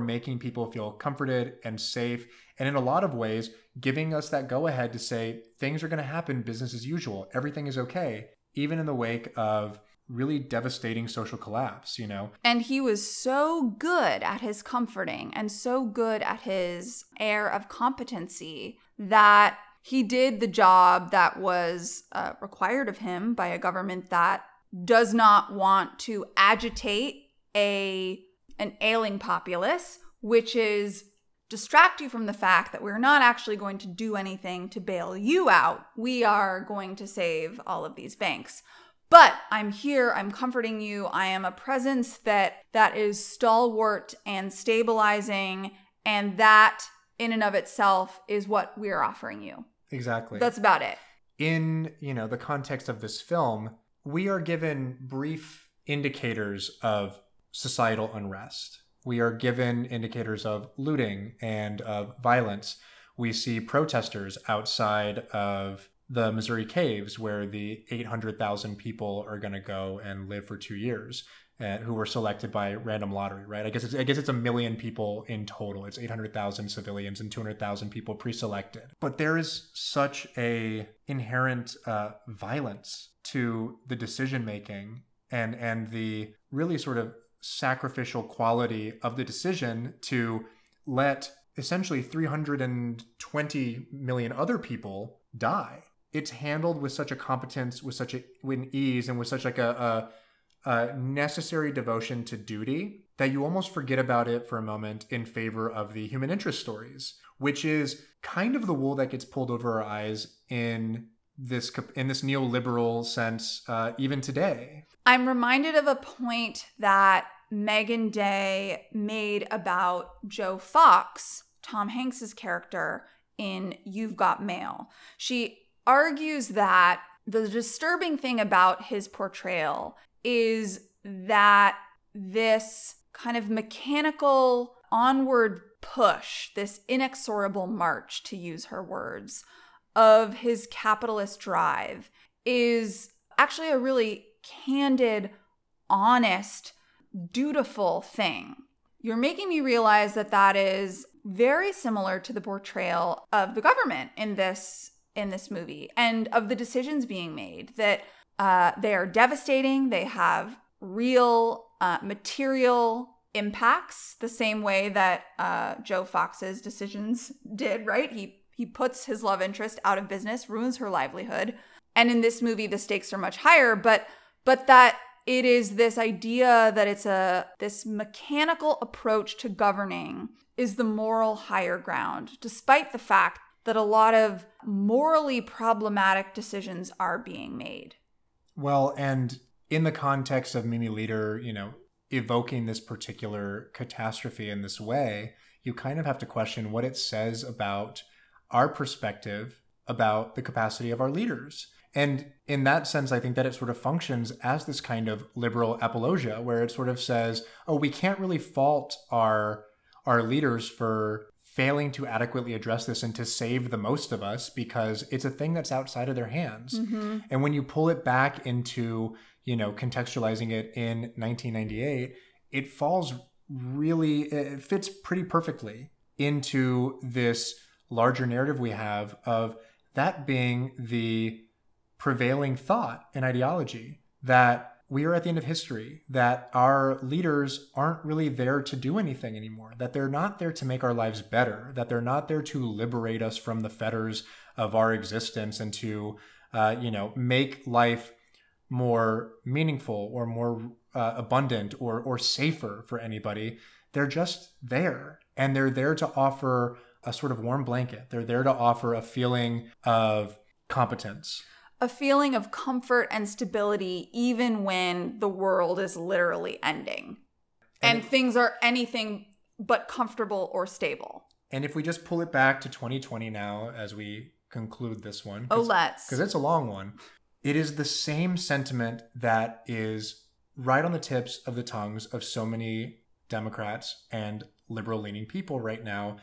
making people feel comforted and safe, and in a lot of ways, giving us that go-ahead to say things are going to happen business as usual. Everything is okay, even in the wake of really devastating social collapse, you know? And he was so good at his comforting and so good at his air of competency that he did the job that was required of him by a government that does not want to agitate an ailing populace, which is distract you from the fact that we're not actually going to do anything to bail you out. We are going to save all of these banks. But I'm here, I'm comforting you. I am a presence that is stalwart and stabilizing, and that in and of itself is what we're offering you. Exactly. That's about it. In, you know, the context of this film, we are given brief indicators of societal unrest. We are given indicators of looting and of violence. We see protesters outside of the Missouri Caves, where the 800,000 people are going to go and live for 2 years, who were selected by random lottery, right? I guess it's 1 million people in total. It's 800,000 civilians and 200,000 people pre-selected. But there is such a inherent violence to the decision making and the really sort of sacrificial quality of the decision to let essentially 320 million other people die. It's handled with such a competence, with such an ease, and with such like a necessary devotion to duty that you almost forget about it for a moment in favor of the human interest stories, which is kind of the wool that gets pulled over our eyes in in this neoliberal sense even today. I'm reminded of a point that Megan Day made about Joe Fox, Tom Hanks's character, in You've Got Mail. She argues that the disturbing thing about his portrayal is that this kind of mechanical onward push, this inexorable march, to use her words, of his capitalist drive is actually a really candid, honest, dutiful thing. You're making me realize that that is very similar to the portrayal of the government in this movie and of the decisions being made, that they are devastating. They have real material impacts the same way that Joe Fox's decisions did, right? He puts his love interest out of business, ruins her livelihood. And in this movie, the stakes are much higher, but that it is this idea that it's this mechanical approach to governing is the moral higher ground, despite the fact that a lot of morally problematic decisions are being made. Well, and in the context of Mimi Leder, evoking this particular catastrophe in this way, you kind of have to question what it says about our perspective about the capacity of our leaders. And in that sense, I think that it sort of functions as this kind of liberal apologia, where it sort of says, oh, we can't really fault our leaders for failing to adequately address this and to save the most of us, because it's a thing that's outside of their hands. Mm-hmm. And when you pull it back into, contextualizing it in 1998, it fits pretty perfectly into this larger narrative we have of that being the prevailing thought and ideology, that we are at the end of history, that our leaders aren't really there to do anything anymore, that they're not there to make our lives better, that they're not there to liberate us from the fetters of our existence and to, make life more meaningful or more abundant or safer for anybody. They're just there, and they're there to offer a sort of warm blanket. They're there to offer a feeling of competence, a feeling of comfort and stability, even when the world is literally ending and things are anything but comfortable or stable. And if we just pull it back to 2020 now, as we conclude this one, because it's a long one, it is the same sentiment that is right on the tips of the tongues of so many Democrats and liberal-leaning people right now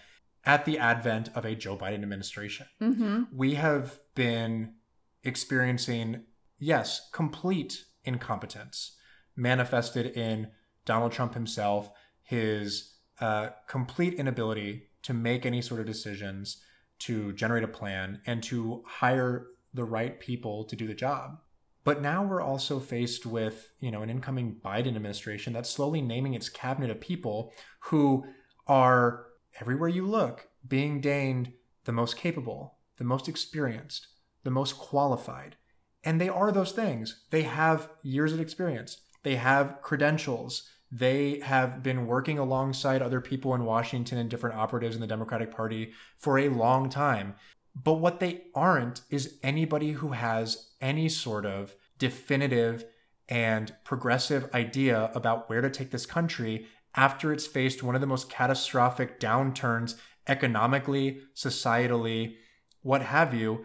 at the advent of a Joe Biden administration. Mm-hmm. We have been experiencing, yes, complete incompetence manifested in Donald Trump himself, his complete inability to make any sort of decisions, to generate a plan, and to hire the right people to do the job. But now we're also faced with, an incoming Biden administration that's slowly naming its cabinet of people who are, everywhere you look, being deigned the most capable, the most experienced, the most qualified. And they are those things. They have years of experience. They have credentials. They have been working alongside other people in Washington and different operatives in the Democratic Party for a long time. But what they aren't is anybody who has any sort of definitive and progressive idea about where to take this country after it's faced one of the most catastrophic downturns economically, societally, what have you,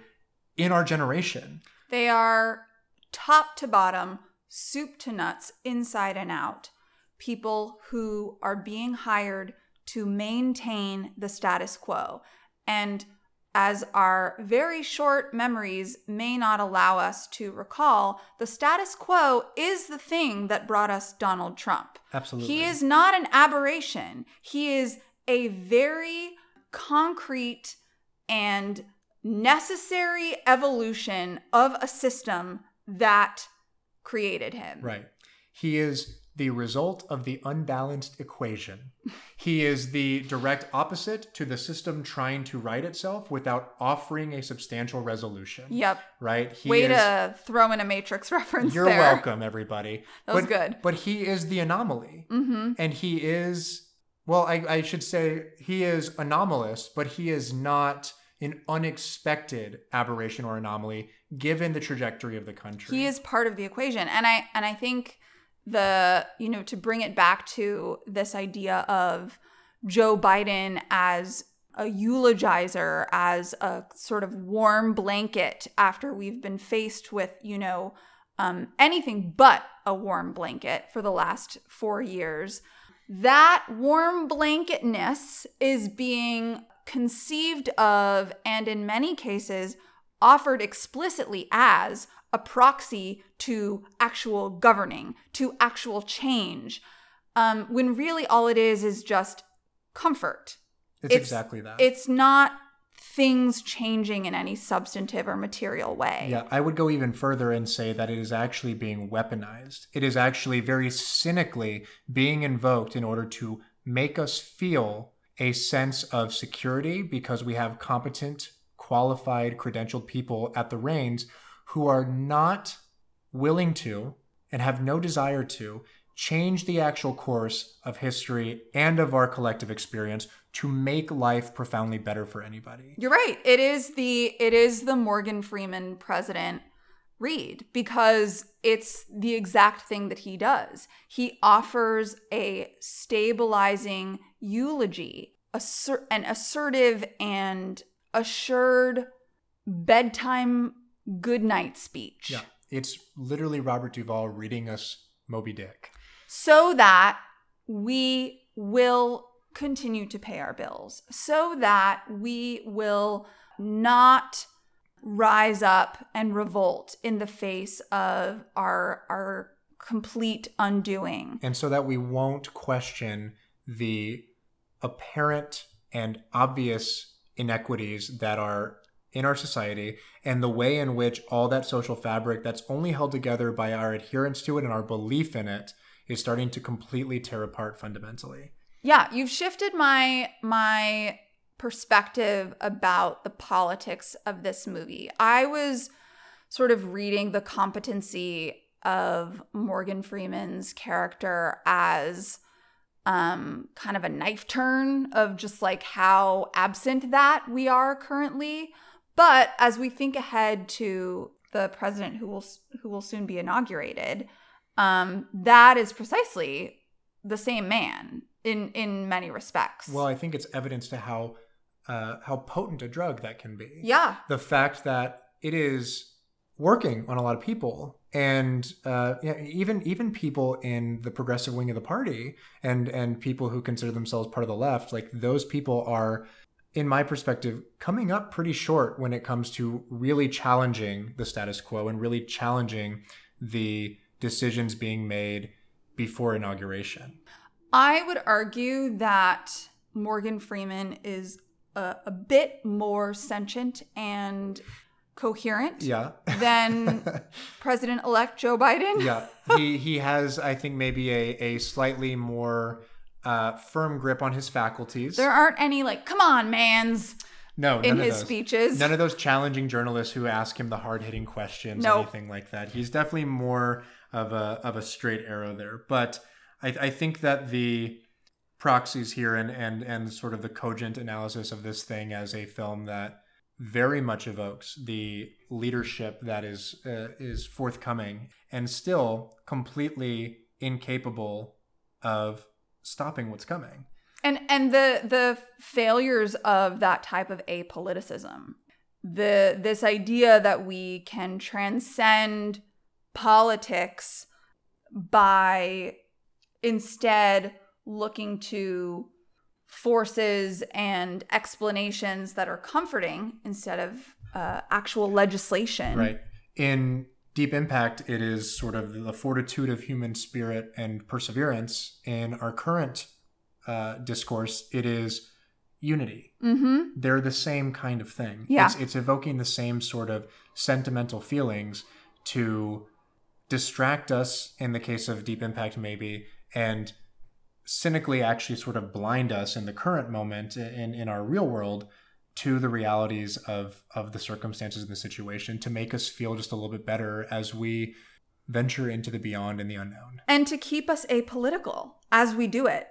in our generation. They are top to bottom, soup to nuts, inside and out, people who are being hired to maintain the status quo. And as our very short memories may not allow us to recall, the status quo is the thing that brought us Donald Trump. Absolutely. He is not an aberration. He is a very concrete and necessary evolution of a system that created him. Right. He is the result of the unbalanced equation. He is the direct opposite to the system trying to right itself without offering a substantial resolution. Yep. Right? Way to throw in a Matrix reference there. You're welcome, everybody. That was good. But he is the anomaly. Mm-hmm. And he is, I should say he is anomalous, but he is not an unexpected aberration or anomaly, given the trajectory of the country. He is part of the equation. And I think the, you know, to bring it back to this idea of Joe Biden as a eulogizer, as a sort of warm blanket after we've been faced with, you know, anything but a warm blanket for the last 4 years. That warm blanketness is being conceived of and in many cases offered explicitly as a proxy to actual governing, to actual change, when really all it is just comfort. It's exactly that. It's not things changing in any substantive or material way. Yeah, I would go even further and say that it is actually being weaponized. It is actually very cynically being invoked in order to make us feel a sense of security because we have competent, qualified, credentialed people at the reins who are not willing to and have no desire to change the actual course of history and of our collective experience to make life profoundly better for anybody. You're right. It is the Morgan Freeman president read, because it's the exact thing that he does. He offers a stabilizing eulogy, an assertive and assured bedtime goodnight speech. Yeah, it's literally Robert Duvall reading us Moby Dick. So that we will continue to pay our bills, so that we will not rise up and revolt in the face of our complete undoing. And so that we won't question the apparent and obvious inequities that are in our society and the way in which all that social fabric that's only held together by our adherence to it and our belief in it is starting to completely tear apart fundamentally. Yeah, you've shifted my perspective about the politics of this movie. I was sort of reading the competency of Morgan Freeman's character as kind of a knife turn of just like how absent that we are currently. But as we think ahead to the president who will soon be inaugurated, that is precisely the same man in many respects. Well, I think it's evidence to how potent a drug that can be. Yeah. The fact that it is working on a lot of people, and even people in the progressive wing of the party and people who consider themselves part of the left, like those people are, in my perspective, coming up pretty short when it comes to really challenging the status quo and really challenging the decisions being made before inauguration. I would argue that Morgan Freeman is a bit more sentient and coherent than President-elect Joe Biden. Yeah, he has, I think, maybe a slightly more firm grip on his faculties. There aren't any like, come on, mans. No, in his speeches. None of those challenging journalists who ask him the hard-hitting questions, anything like that. He's definitely more of a straight arrow there. But I think that the proxies here and sort of the cogent analysis of this thing as a film that very much evokes the leadership that is forthcoming and still completely incapable of stopping what's coming. And the failures of that type of apoliticism, this idea that we can transcend politics by instead looking to forces and explanations that are comforting instead of actual legislation. Right. In Deep Impact, it is sort of the fortitude of human spirit and perseverance. In our current discourse, it is unity. Mm-hmm. They're the same kind of thing. Yeah. It's evoking the same sort of sentimental feelings to distract us, in the case of Deep Impact maybe, and cynically actually sort of blind us in the current moment in our real world to the realities of the circumstances and the situation to make us feel just a little bit better as we venture into the beyond and the unknown. And to keep us apolitical as we do it.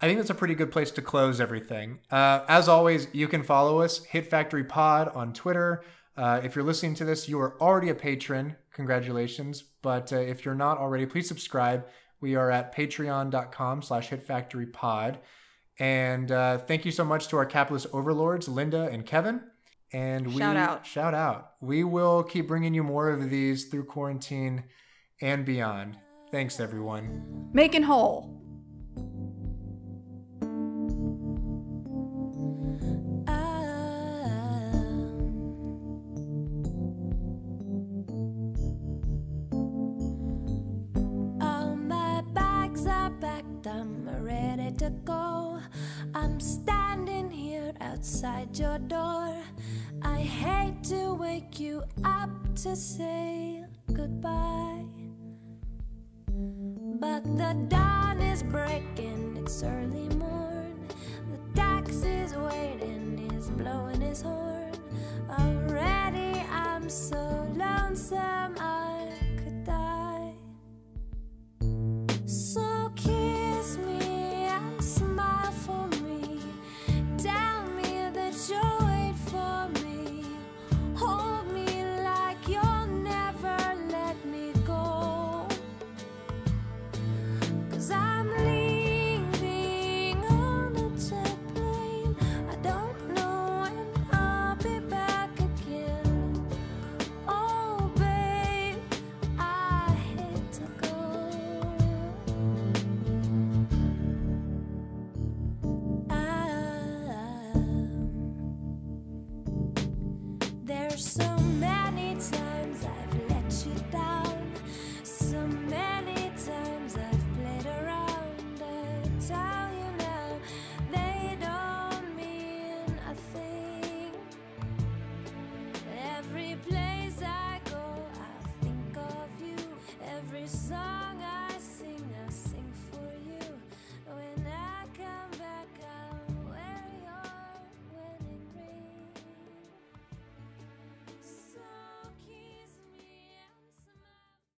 I think that's a pretty good place to close everything. As always, you can follow us, Hit Factory Pod on Twitter. If you're listening to this, you are already a patron. Congratulations. But if you're not already, please subscribe. We are at patreon.com/hitfactorypod. And thank you so much to our capitalist overlords, Linda and Kevin. And shout out. We will keep bringing you more of these through quarantine and beyond. Thanks, everyone. Making whole. To go. I'm standing here outside your door. I hate to wake you up to say goodbye, but the dawn is breaking.